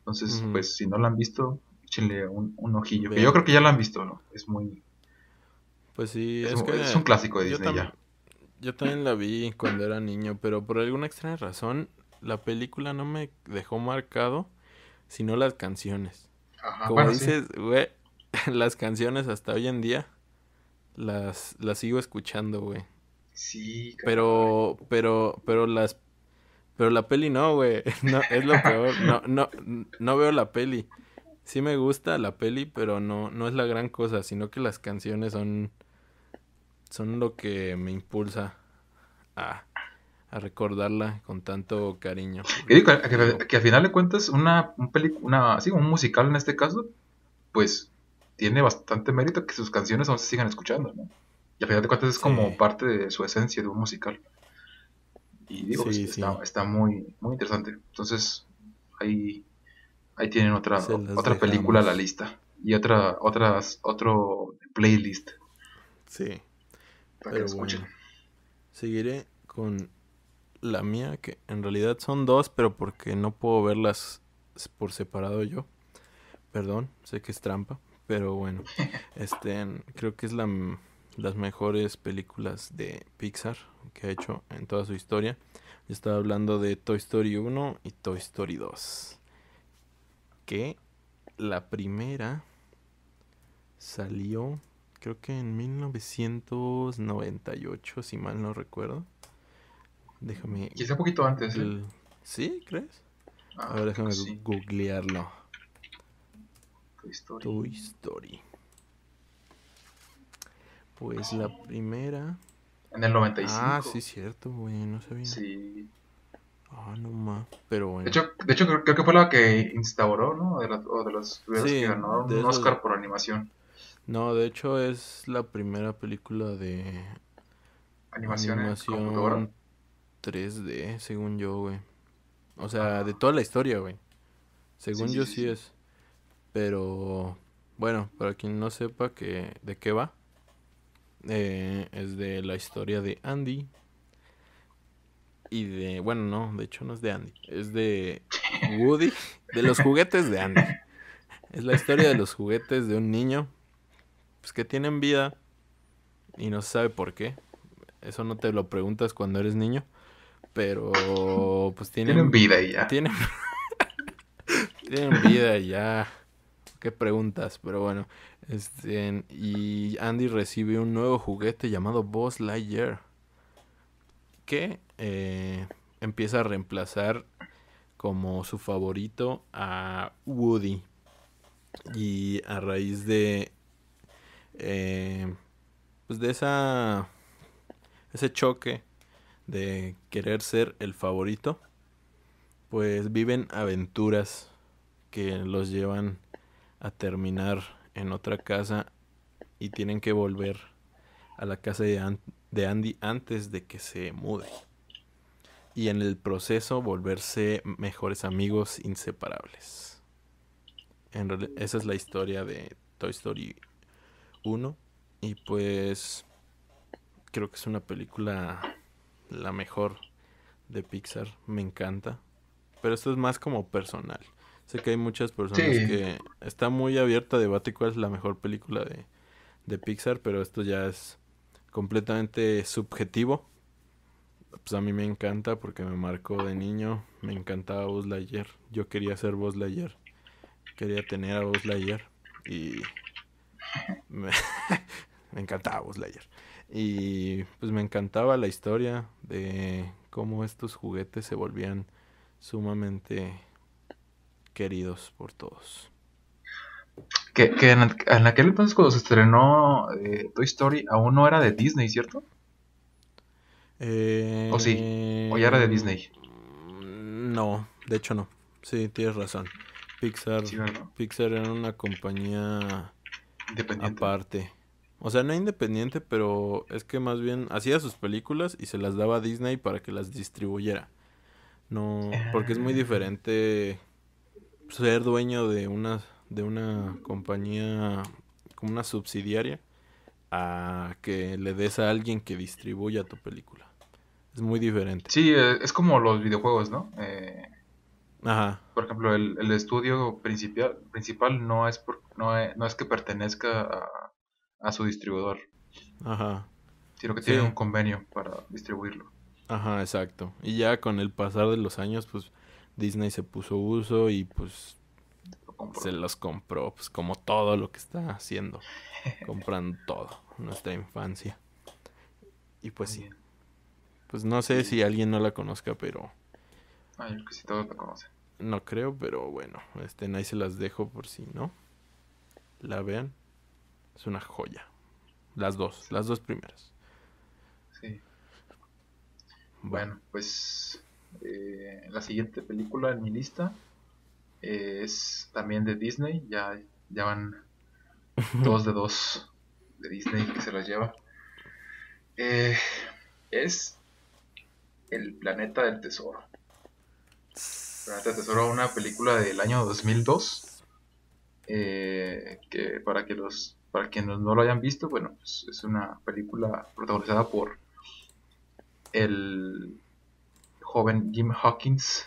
Entonces, mm. pues si no la han visto, échenle un, un ojillo. Bien. Que yo creo que ya la han visto, ¿no? Es muy... Pues sí, es, es que... Es un clásico de Disney tam- ya. Yo también la vi cuando era niño, pero por alguna extraña razón... La película no me dejó marcado, sino las canciones. Ajá, como bueno, dices, güey, sí. Las canciones hasta hoy en día las, las sigo escuchando, güey. Sí, pero, caray. pero, pero las, pero la peli no, güey, no, es lo peor, no, no, no veo la peli. Sí me gusta la peli, pero no, no es la gran cosa, sino que las canciones son, son lo que me impulsa a... a recordarla con tanto cariño. Y digo, que, que, que al final de cuentas una, un, peli, una sí, un musical en este caso, pues tiene bastante mérito que sus canciones aún se sigan escuchando, ¿no? Y al final de cuentas es sí. como parte de su esencia de un musical. Y digo, sí, pues, sí. Está, está muy muy interesante. Entonces ahí ahí tienen otra otra película a la lista y otra otras otro playlist. Sí. Para que lo escuchen. Bueno, seguiré con la mía, que en realidad son dos, pero porque no puedo verlas por separado yo. Perdón, sé que es trampa, pero bueno. Este, creo que es la, las mejores películas de Pixar que ha hecho en toda su historia. Yo estaba hablando de Toy Story uno y Toy Story dos. Que la primera salió, creo que en mil novecientos noventa y ocho, si mal no recuerdo. Déjame... Quizá un poquito antes, ¿eh? El... ¿Sí? ¿Crees? Ah, a ver, déjame sí. googlearlo. Toy Story. Toy Story. Pues no. La primera... En el noventa y cinco. Ah, sí, cierto, güey. No sabía. Sí. Ah, no más. Pero bueno. De hecho, de hecho creo, creo que fue la que instauró, ¿no? De la, o de las primeras sí, que ganó un Oscar de... por animación. No, de hecho es la primera película de... Animación, animación en computadora. tres D, según yo, güey. O sea, ah. de toda la historia, güey. Según sí, yo sí, sí es. Pero, bueno, para quien no sepa que de qué va, eh, es de la historia de Andy. Y de, bueno, no, de hecho no es de Andy. Es de Woody, de los juguetes de Andy. Es la historia de los juguetes de un niño, pues, que tienen vida y no se sabe por qué. Eso no te lo preguntas cuando eres niño. Pero, pues, tienen... Tienen vida y ya. Tienen, tienen vida y ya. ¿Qué preguntas? Pero bueno. Este, y Andy recibe un nuevo juguete llamado Buzz Lightyear. Que eh, empieza a reemplazar como su favorito a Woody. Y a raíz de... Eh, pues de esa... Ese choque de querer ser el favorito, pues viven aventuras que los llevan a terminar en otra casa y tienen que volver a la casa de, An- de Andy antes de que se mude. Y en el proceso volverse mejores amigos inseparables. En re- esa es la historia de Toy Story uno. Y pues... Creo que es una película la mejor de Pixar. Me encanta. Pero esto es más como personal. Sé que hay muchas personas sí. que... Está muy abierta a debate cuál es la mejor película de, de Pixar. Pero esto ya es completamente subjetivo. Pues a mí me encanta porque me marcó de niño. Me encantaba Buzz Lightyear. Yo quería ser Buzz Lightyear. Quería tener a Buzz Lightyear. Y... Me... me encantaba Buzz Lightyear. Y pues me encantaba la historia de cómo estos juguetes se volvían sumamente queridos por todos. Que, que en, en aquel entonces cuando se estrenó eh, Toy Story aún no era de Disney, ¿cierto? Eh... ¿O sí? ¿O ya era de Disney? No, de hecho no. Sí, tienes razón. Pixar, sí, ¿no? Pixar era una compañía independiente. Aparte. O sea, no independiente, pero es que más bien hacía sus películas y se las daba a Disney para que las distribuyera. No, porque es muy diferente ser dueño de una de una compañía como una subsidiaria a que le des a alguien que distribuya tu película. Es muy diferente. Sí, es como los videojuegos, ¿no? Eh, Ajá. Por ejemplo, el, el estudio principal principal no es por, no es, no es que pertenezca a, a su distribuidor. Ajá. Sino que sí. Tiene un convenio para distribuirlo. Ajá, exacto. Y ya con el pasar de los años, pues Disney se puso uso y pues lo se los compró, pues como todo lo que está haciendo, comprando todo, nuestra infancia. Y pues sí. Pues no sé si alguien no la conozca, pero... Ah, yo creo que sí todos la conocen. No creo, pero bueno, este, ahí se las dejo por si no la vean. Es una joya. Las dos, sí. Las dos primeras. Sí. Bueno, bueno pues eh, la siguiente película en mi lista eh, es también de Disney. Ya, ya van dos de dos de Disney que se las lleva. Eh, es... El Planeta del Tesoro. Planeta del Tesoro, una película del año dos mil dos. Eh, que para que los para quienes no lo hayan visto, bueno, pues es una película protagonizada por el joven Jim Hawkins,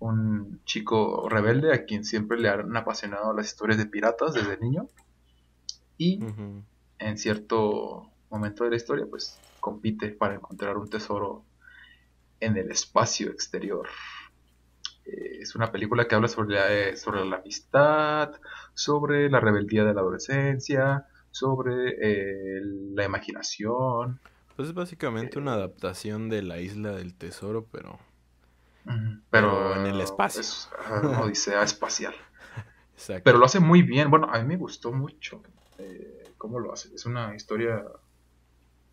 un chico rebelde a quien siempre le han apasionado las historias de piratas desde niño. Y uh-huh. En cierto momento de la historia, pues compite para encontrar un tesoro en el espacio exterior. Eh, es una película que habla sobre la, eh, sobre la amistad, sobre la rebeldía de la adolescencia, sobre eh, la imaginación. Pues es básicamente eh, una adaptación de La Isla del Tesoro, pero pero, pero en el espacio. Es una odisea espacial. Exacto. Pero lo hace muy bien. Bueno, a mí me gustó mucho eh, cómo lo hace. Es una historia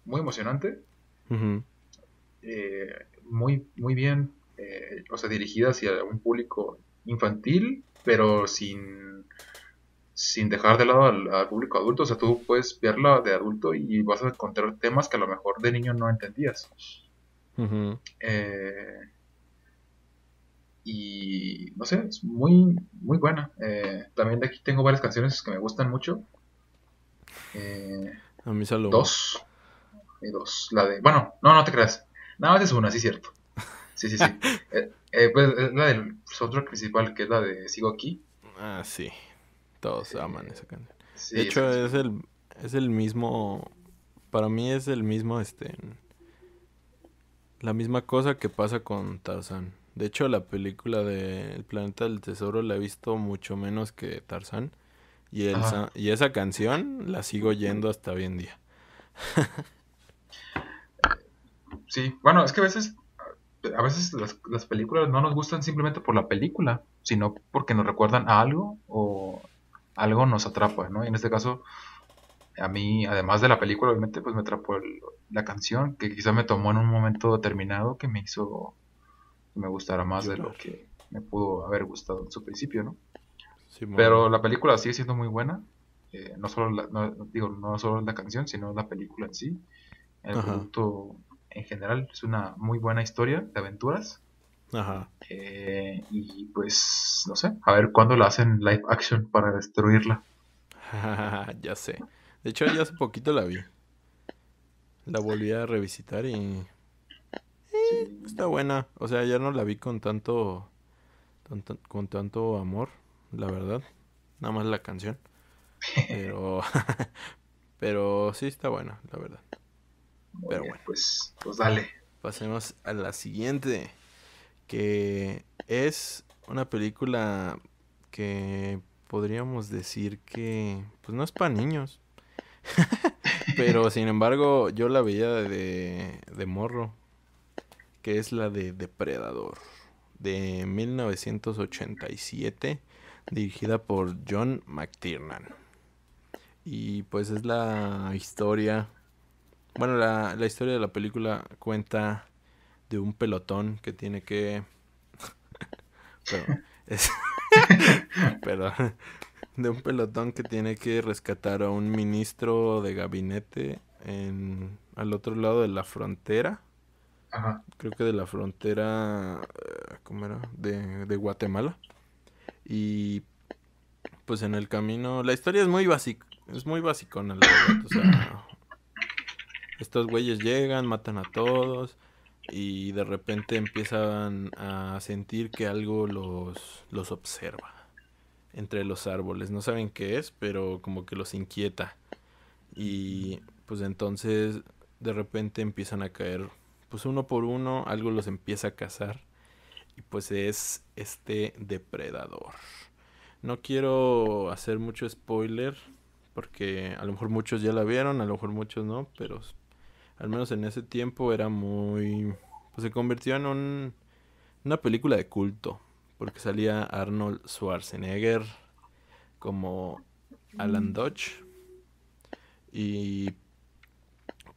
muy emocionante. Uh-huh. Eh, muy muy bien, eh, o sea, dirigida hacia un público infantil, pero sin sin dejar de lado al, al público adulto. O sea, tú puedes verla de adulto y vas a encontrar temas que a lo mejor de niño no entendías. Uh-huh. Eh, y no sé, es muy muy buena. Eh, también de aquí tengo varias canciones que me gustan mucho. Eh, a mí saludos. Dos y dos, la de, bueno, no, no te creas. Nada más es una, sí, cierto. Sí, sí, sí. eh, eh, pues es la del soundtrack principal, que es la de Sigo Aquí. Ah, sí. Todos eh, aman esa canción. Sí, de hecho, es el, es el mismo... Para mí es el mismo, este... La misma cosa que pasa con Tarzán. De hecho, la película de El Planeta del Tesoro la he visto mucho menos que Tarzán. Y, el, y esa canción la sigo oyendo hasta hoy en día. Sí, bueno, es que a veces a veces las, las películas no nos gustan simplemente por la película, sino porque nos recuerdan a algo o algo nos atrapa, ¿no? Y en este caso, a mí, además de la película, obviamente, pues me atrapó el, la canción, que quizá me tomó en un momento determinado que me hizo que me gustara más de lo que me pudo haber gustado en su principio, ¿no? Sí, pero la película sigue siendo muy buena, eh, no solo la, no, digo, no solo la canción, sino la película en sí, el Ajá. producto... En general, es una muy buena historia de aventuras. Ajá. Eh, y pues, no sé, a ver cuándo la hacen live action para destruirla. Ya sé. De hecho, ya hace poquito la vi. La volví a revisitar y... Sí. Está buena. O sea, ya no la vi con tanto, tanto... Con tanto amor, la verdad. Nada más la canción. Pero... Pero sí está buena, la verdad. Muy Pero bien, bueno, pues, pues dale. Pasemos a la siguiente, que es una película que podríamos decir que pues no es para niños. Pero sin embargo, yo la veía de, de morro, que es la de Depredador, de mil novecientos ochenta y siete, dirigida por John McTiernan. Y pues es la historia... Bueno, la, la historia de la película cuenta de un pelotón que tiene que... Perdón, es... Perdón. De un pelotón que tiene que rescatar a un ministro de gabinete en al otro lado de la frontera. Ajá. Creo que de la frontera... ¿Cómo era? De, de Guatemala. Y pues en el camino... La historia es muy básica. Es muy basicona, la verdad. O sea, estos güeyes llegan, matan a todos y de repente empiezan a sentir que algo los, los observa entre los árboles. No saben qué es, pero como que los inquieta. Y pues entonces de repente empiezan a caer, pues uno por uno, algo los empieza a cazar. Y pues es este depredador. No quiero hacer mucho spoiler, porque a lo mejor muchos ya la vieron, a lo mejor muchos no, pero al menos en ese tiempo era muy... Pues se convirtió en un, una película de culto, porque salía Arnold Schwarzenegger como Alan Dodge y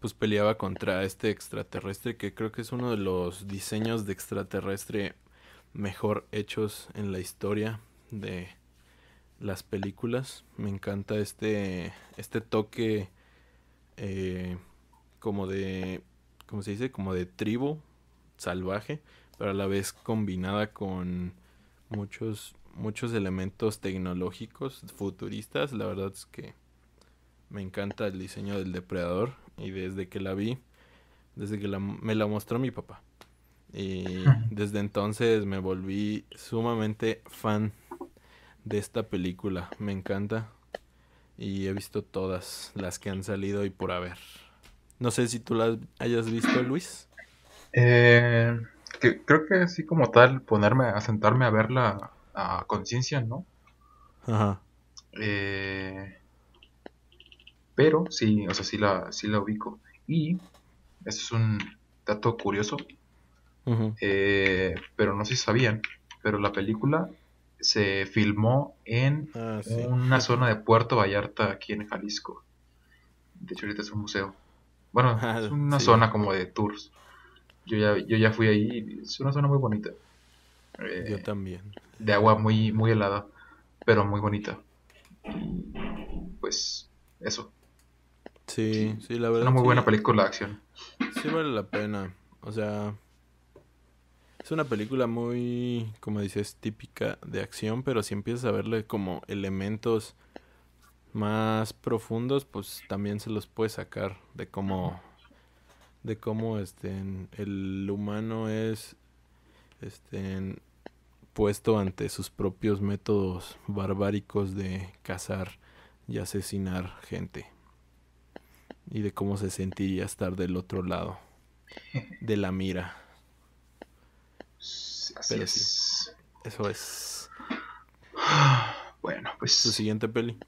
pues peleaba contra este extraterrestre, que creo que es uno de los diseños de extraterrestre mejor hechos en la historia de... las películas. Me encanta este este toque eh, como de, ¿cómo se dice? Como de tribu salvaje, pero a la vez combinada con muchos muchos elementos tecnológicos futuristas. La verdad es que me encanta el diseño del depredador y desde que la vi, desde que la, me la mostró mi papá, y desde entonces me volví sumamente fan de esta película. Me encanta y he visto todas las que han salido y por haber. No sé si tú las hayas visto, Luis. Eh, que, creo que así como tal, ponerme a sentarme a verla a conciencia, ¿no? Ajá. Eh, pero sí, o sea, sí la, sí la ubico. Y eso es un dato curioso, uh-huh. eh, pero no sé si sabían, pero la película se filmó en ah, sí. una zona de Puerto Vallarta, aquí en Jalisco. De hecho ahorita es un museo. Bueno, ah, es una sí. zona como de tours. Yo ya, yo ya fui ahí. Es una zona muy bonita. eh, Yo también. De agua muy, muy helada, pero muy bonita. Pues eso. Sí, sí, la verdad. Es una muy sí. buena película de acción. Sí vale la pena. O sea, es una película muy, como dices, típica de acción, pero si empiezas a verle como elementos más profundos, pues también se los puedes sacar de cómo, de cómo este, el humano es este, puesto ante sus propios métodos barbáricos de cazar y asesinar gente, y de cómo se sentiría estar del otro lado de la mira. Así Pero es. Sí, eso es. Bueno, pues. ¿Tu siguiente peli?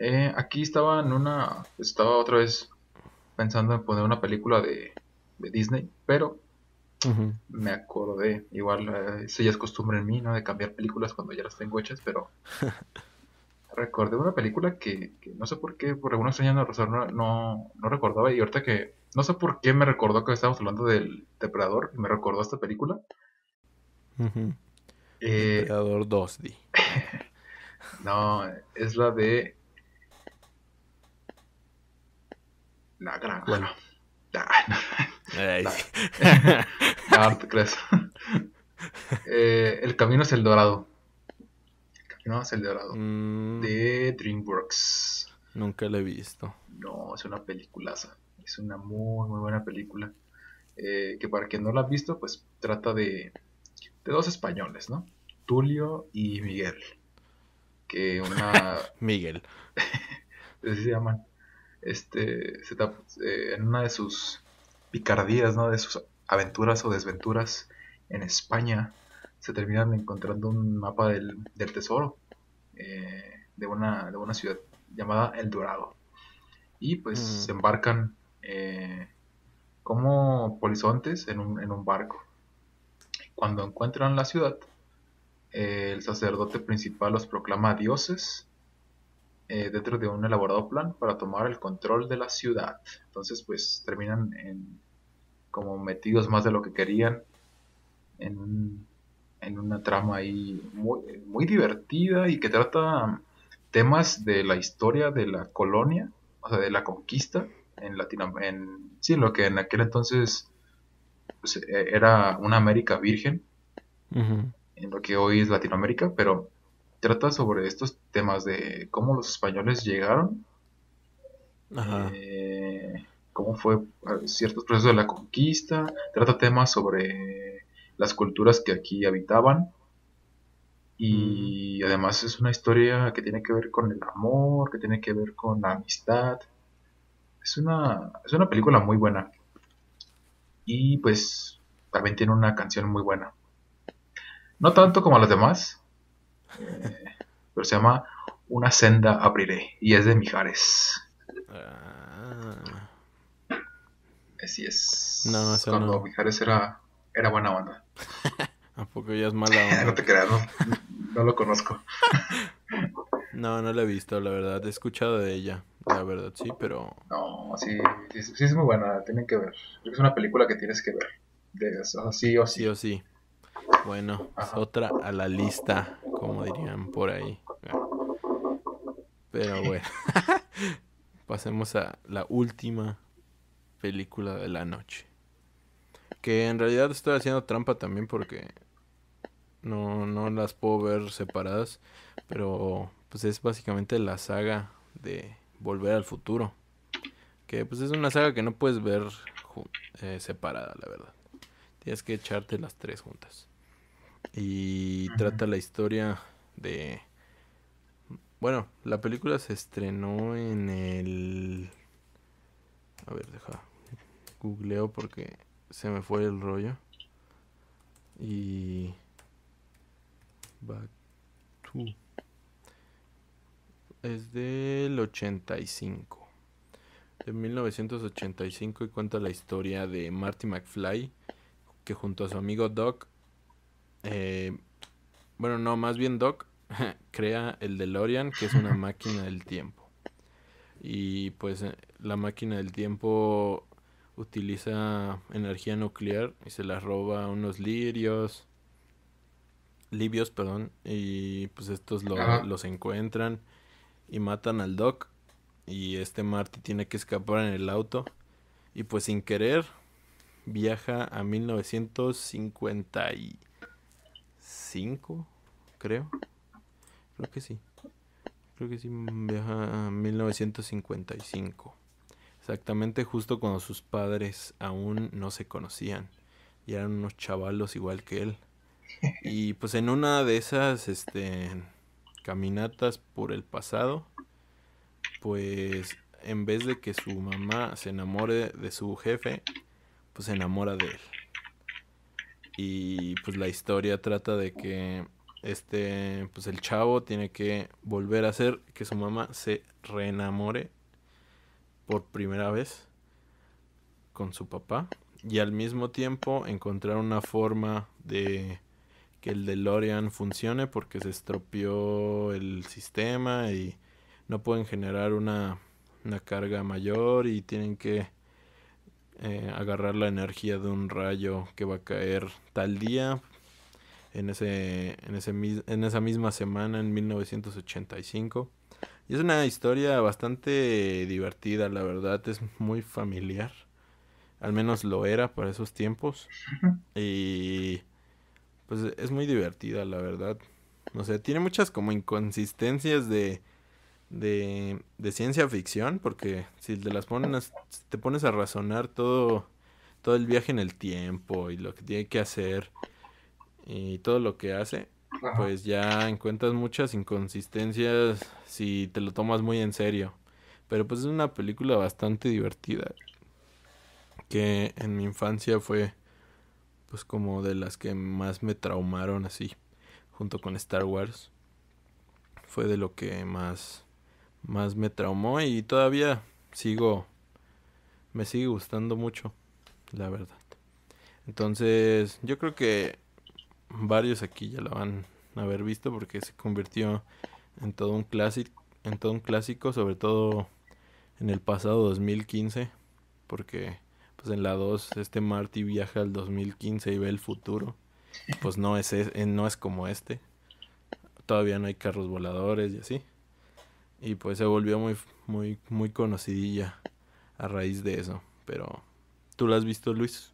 Eh, aquí estaba en una. Estaba otra vez pensando en poner una película de, de Disney, pero uh-huh. me acordé. Igual, eh, eso ya es costumbre en mí, ¿no? De cambiar películas cuando ya las tengo hechas, pero recordé una película que, que no sé por qué, por alguna extraña razón no, no, no recordaba. Y ahorita que no sé por qué me recordó que estábamos hablando del Depredador, y me recordó esta película. Uh-huh. Eh, Depredador dos D. No, es la de La Granja. Bueno. No, no, no. No, no te crees. eh, El Camino hacia el Dorado. El Camino hacia el Dorado. Mm. De DreamWorks. Nunca la he visto. No, es una peliculaza. Es una muy, muy buena película. Eh, que para quien no la ha visto, pues trata de... de dos españoles, ¿no? Tulio y Miguel. Que una... Miguel. Así se llaman. Este, se tap... eh, en una de sus picardías, ¿no? De sus aventuras o desventuras en España, se terminan encontrando un mapa del, del tesoro eh, de, una, de una ciudad llamada El Dorado. y pues mm. se embarcan eh, como polizontes en un, en un barco. Cuando encuentran la ciudad, eh, el sacerdote principal los proclama dioses eh, dentro de un elaborado plan para tomar el control de la ciudad. Entonces pues terminan en, como metidos más de lo que querían en, en una trama ahí muy, muy divertida y que trata temas de la historia de la colonia, o sea, de la conquista en Latinoamérica, en, sí, lo que en aquel entonces pues, era una América virgen, uh-huh. en lo que hoy es Latinoamérica, pero trata sobre estos temas de cómo los españoles llegaron, Ajá. Eh, cómo fue ciertos procesos de la conquista, trata temas sobre las culturas que aquí habitaban, y además es una historia que tiene que ver con el amor, que tiene que ver con la amistad. Es una, es una película muy buena. Y pues también tiene una canción muy buena. No tanto como las demás, eh, pero se llama Una senda abriré, y es de Mijares. Ah. Así es. No, eso Cuando no. Mijares era, era buena onda. ¿A poco ya es mala onda? No te creas, no, no lo conozco. No, no la he visto, la verdad. He escuchado de ella, la verdad, sí, pero... No, sí, sí, sí es muy buena, tienen que ver. Creo que es una película que tienes que ver. De eso, sí o sí. Sí o sí. Bueno, es otra a la lista, como dirían por ahí. Pero bueno, pasemos a la última película de la noche. Que en realidad estoy haciendo trampa también porque... No, no las puedo ver separadas, pero pues es básicamente la saga de Volver al Futuro, que pues es una saga que no puedes ver eh, separada, la verdad. Tienes que echarte las tres juntas. Y trata la historia de... Bueno, la película se estrenó en el... A ver, deja... Googleo porque se me fue el rollo. Y... Back to. Es del ochenta y cinco. De mil novecientos ochenta y cinco, y cuenta la historia de Marty McFly, que junto a su amigo Doc, eh, bueno, no, más bien Doc, crea el DeLorean, que es una máquina del tiempo. Y pues la máquina del tiempo utiliza energía nuclear y se la roba a unos lirios. Libios, perdón, y pues estos lo, los encuentran y matan al Doc, y este Marty tiene que escapar en el auto y pues sin querer viaja a mil novecientos cincuenta y cinco, creo, creo que sí, creo que sí, viaja a mil novecientos cincuenta y cinco, exactamente justo cuando sus padres aún no se conocían y eran unos chavalos igual que él. Y pues en una de esas este, caminatas por el pasado, pues en vez de que su mamá se enamore de su jefe, pues se enamora de él. Y pues la historia trata de que este, pues el chavo tiene que volver a hacer que su mamá se reenamore por primera vez con su papá, y al mismo tiempo encontrar una forma de... que el DeLorean funcione, porque se estropeó el sistema y no pueden generar una, una carga mayor, y tienen que eh, agarrar la energía de un rayo que va a caer tal día en ese en ese en esa misma semana en mil novecientos ochenta y cinco. Y es una historia bastante divertida, la verdad, es muy familiar, al menos lo era para esos tiempos, y pues es muy divertida, la verdad. O sea, tiene muchas como inconsistencias de, de, de ciencia ficción, porque si te las ponen a, si te pones a razonar todo, todo el viaje en el tiempo y lo que tiene que hacer y todo lo que hace, pues ya encuentras muchas inconsistencias si te lo tomas muy en serio. Pero pues es una película bastante divertida, que en mi infancia fue... pues como de las que más me traumaron así, junto con Star Wars. Fue de lo que más, más me traumó, y todavía sigo, me sigue gustando mucho, la verdad. Entonces, yo creo que varios aquí ya la van a haber visto porque se convirtió en todo un clásico, en todo un clásico, sobre todo en el pasado dos mil quince, porque pues en la dos este Marty viaja al dos mil quince y ve el futuro. Pues no es, no es como este. Todavía no hay carros voladores y así. Y pues se volvió muy muy muy conocidilla a raíz de eso. Pero ¿tú la has visto, Luis?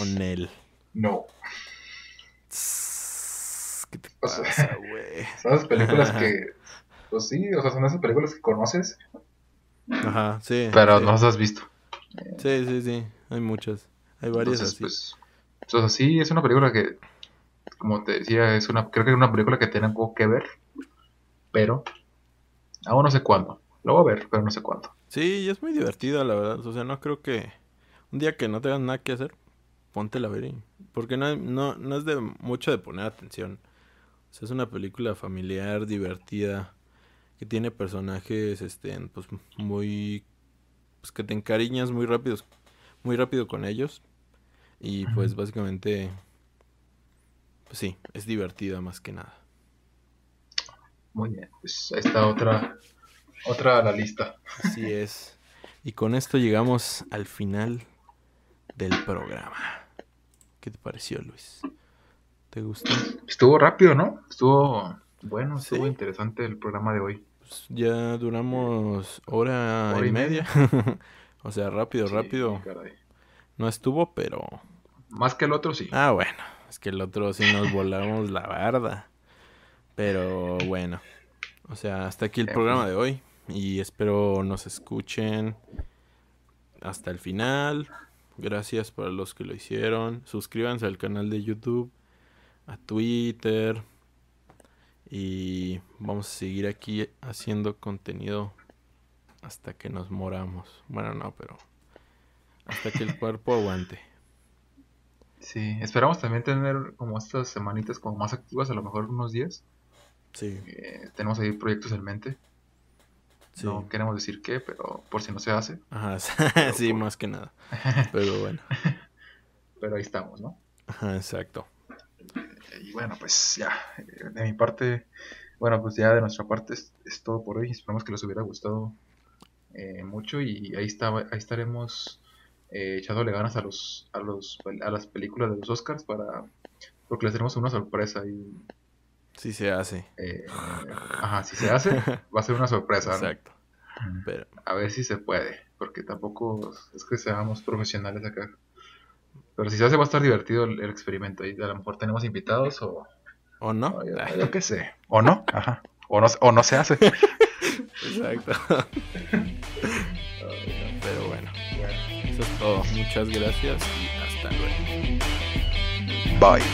¿O Nel? No. ¿Qué te pasa, o sea, güey? Son esas películas que... Pues sí, o sea, son esas películas que conoces. Ajá, sí. Pero sí, no las has visto. Sí, sí, sí. Hay muchas. Hay varias. Entonces, así. Pues, pues sí, es una película que... Como te decía, es una, creo que es una película que tiene algo que ver, pero aún no sé cuándo. Lo voy a ver, pero no sé cuándo. Sí, y es muy divertida, la verdad. O sea, no creo que... Un día que no tengas nada que hacer, ponte la ver. Porque no, no, no es de mucho de poner atención. O sea, es una película familiar, divertida, que tiene personajes, este, pues, muy... Pues que te encariñas muy rápido, muy rápido con ellos. Y, pues, uh-huh. básicamente... Pues sí, es divertida más que nada. Muy bien, pues ahí está otra, otra a la lista. Así es. Y con esto llegamos al final del programa. ¿Qué te pareció, Luis? ¿Te gustó? Estuvo rápido, ¿no? Estuvo bueno, estuvo sí. interesante el programa de hoy. Pues ya duramos hora, hora y, y media. media. O sea, rápido, sí, rápido. Caray. No estuvo, pero... Más que el otro, sí. Ah, bueno. Es que el otro sí nos volamos la barda. Pero bueno. O sea, hasta aquí el programa de hoy. Y espero nos escuchen hasta el final. Gracias para los que lo hicieron. Suscríbanse al canal de YouTube, a Twitter. Y vamos a seguir aquí haciendo contenido hasta que nos moramos. Bueno, no, pero hasta que el cuerpo aguante. Sí, esperamos también tener como estas semanitas como más activas, a lo mejor unos días. Sí. Eh, tenemos ahí proyectos en mente. Sí. No queremos decir qué, pero por si no se hace. Ajá, sí, por... más que nada. Pero bueno. Pero ahí estamos, ¿no? Ajá, exacto. Eh, y bueno, pues ya, de mi parte, bueno, pues ya de nuestra parte es, es todo por hoy. Esperamos que les hubiera gustado eh, mucho y ahí, está, ahí estaremos... Eh, echándole ganas a los a los a las películas de los Oscars para porque les tenemos una sorpresa y si se hace eh, ajá si se hace va a ser una sorpresa, exacto, ¿no? Pero a ver si se puede, porque tampoco es que seamos profesionales acá, pero si se hace va a estar divertido el, el experimento y a lo mejor tenemos invitados o o no, o yo, yo qué sé, o no, ajá, o no o no se hace, exacto. Pero bueno, eso es todo. Muchas gracias y hasta luego. Bye.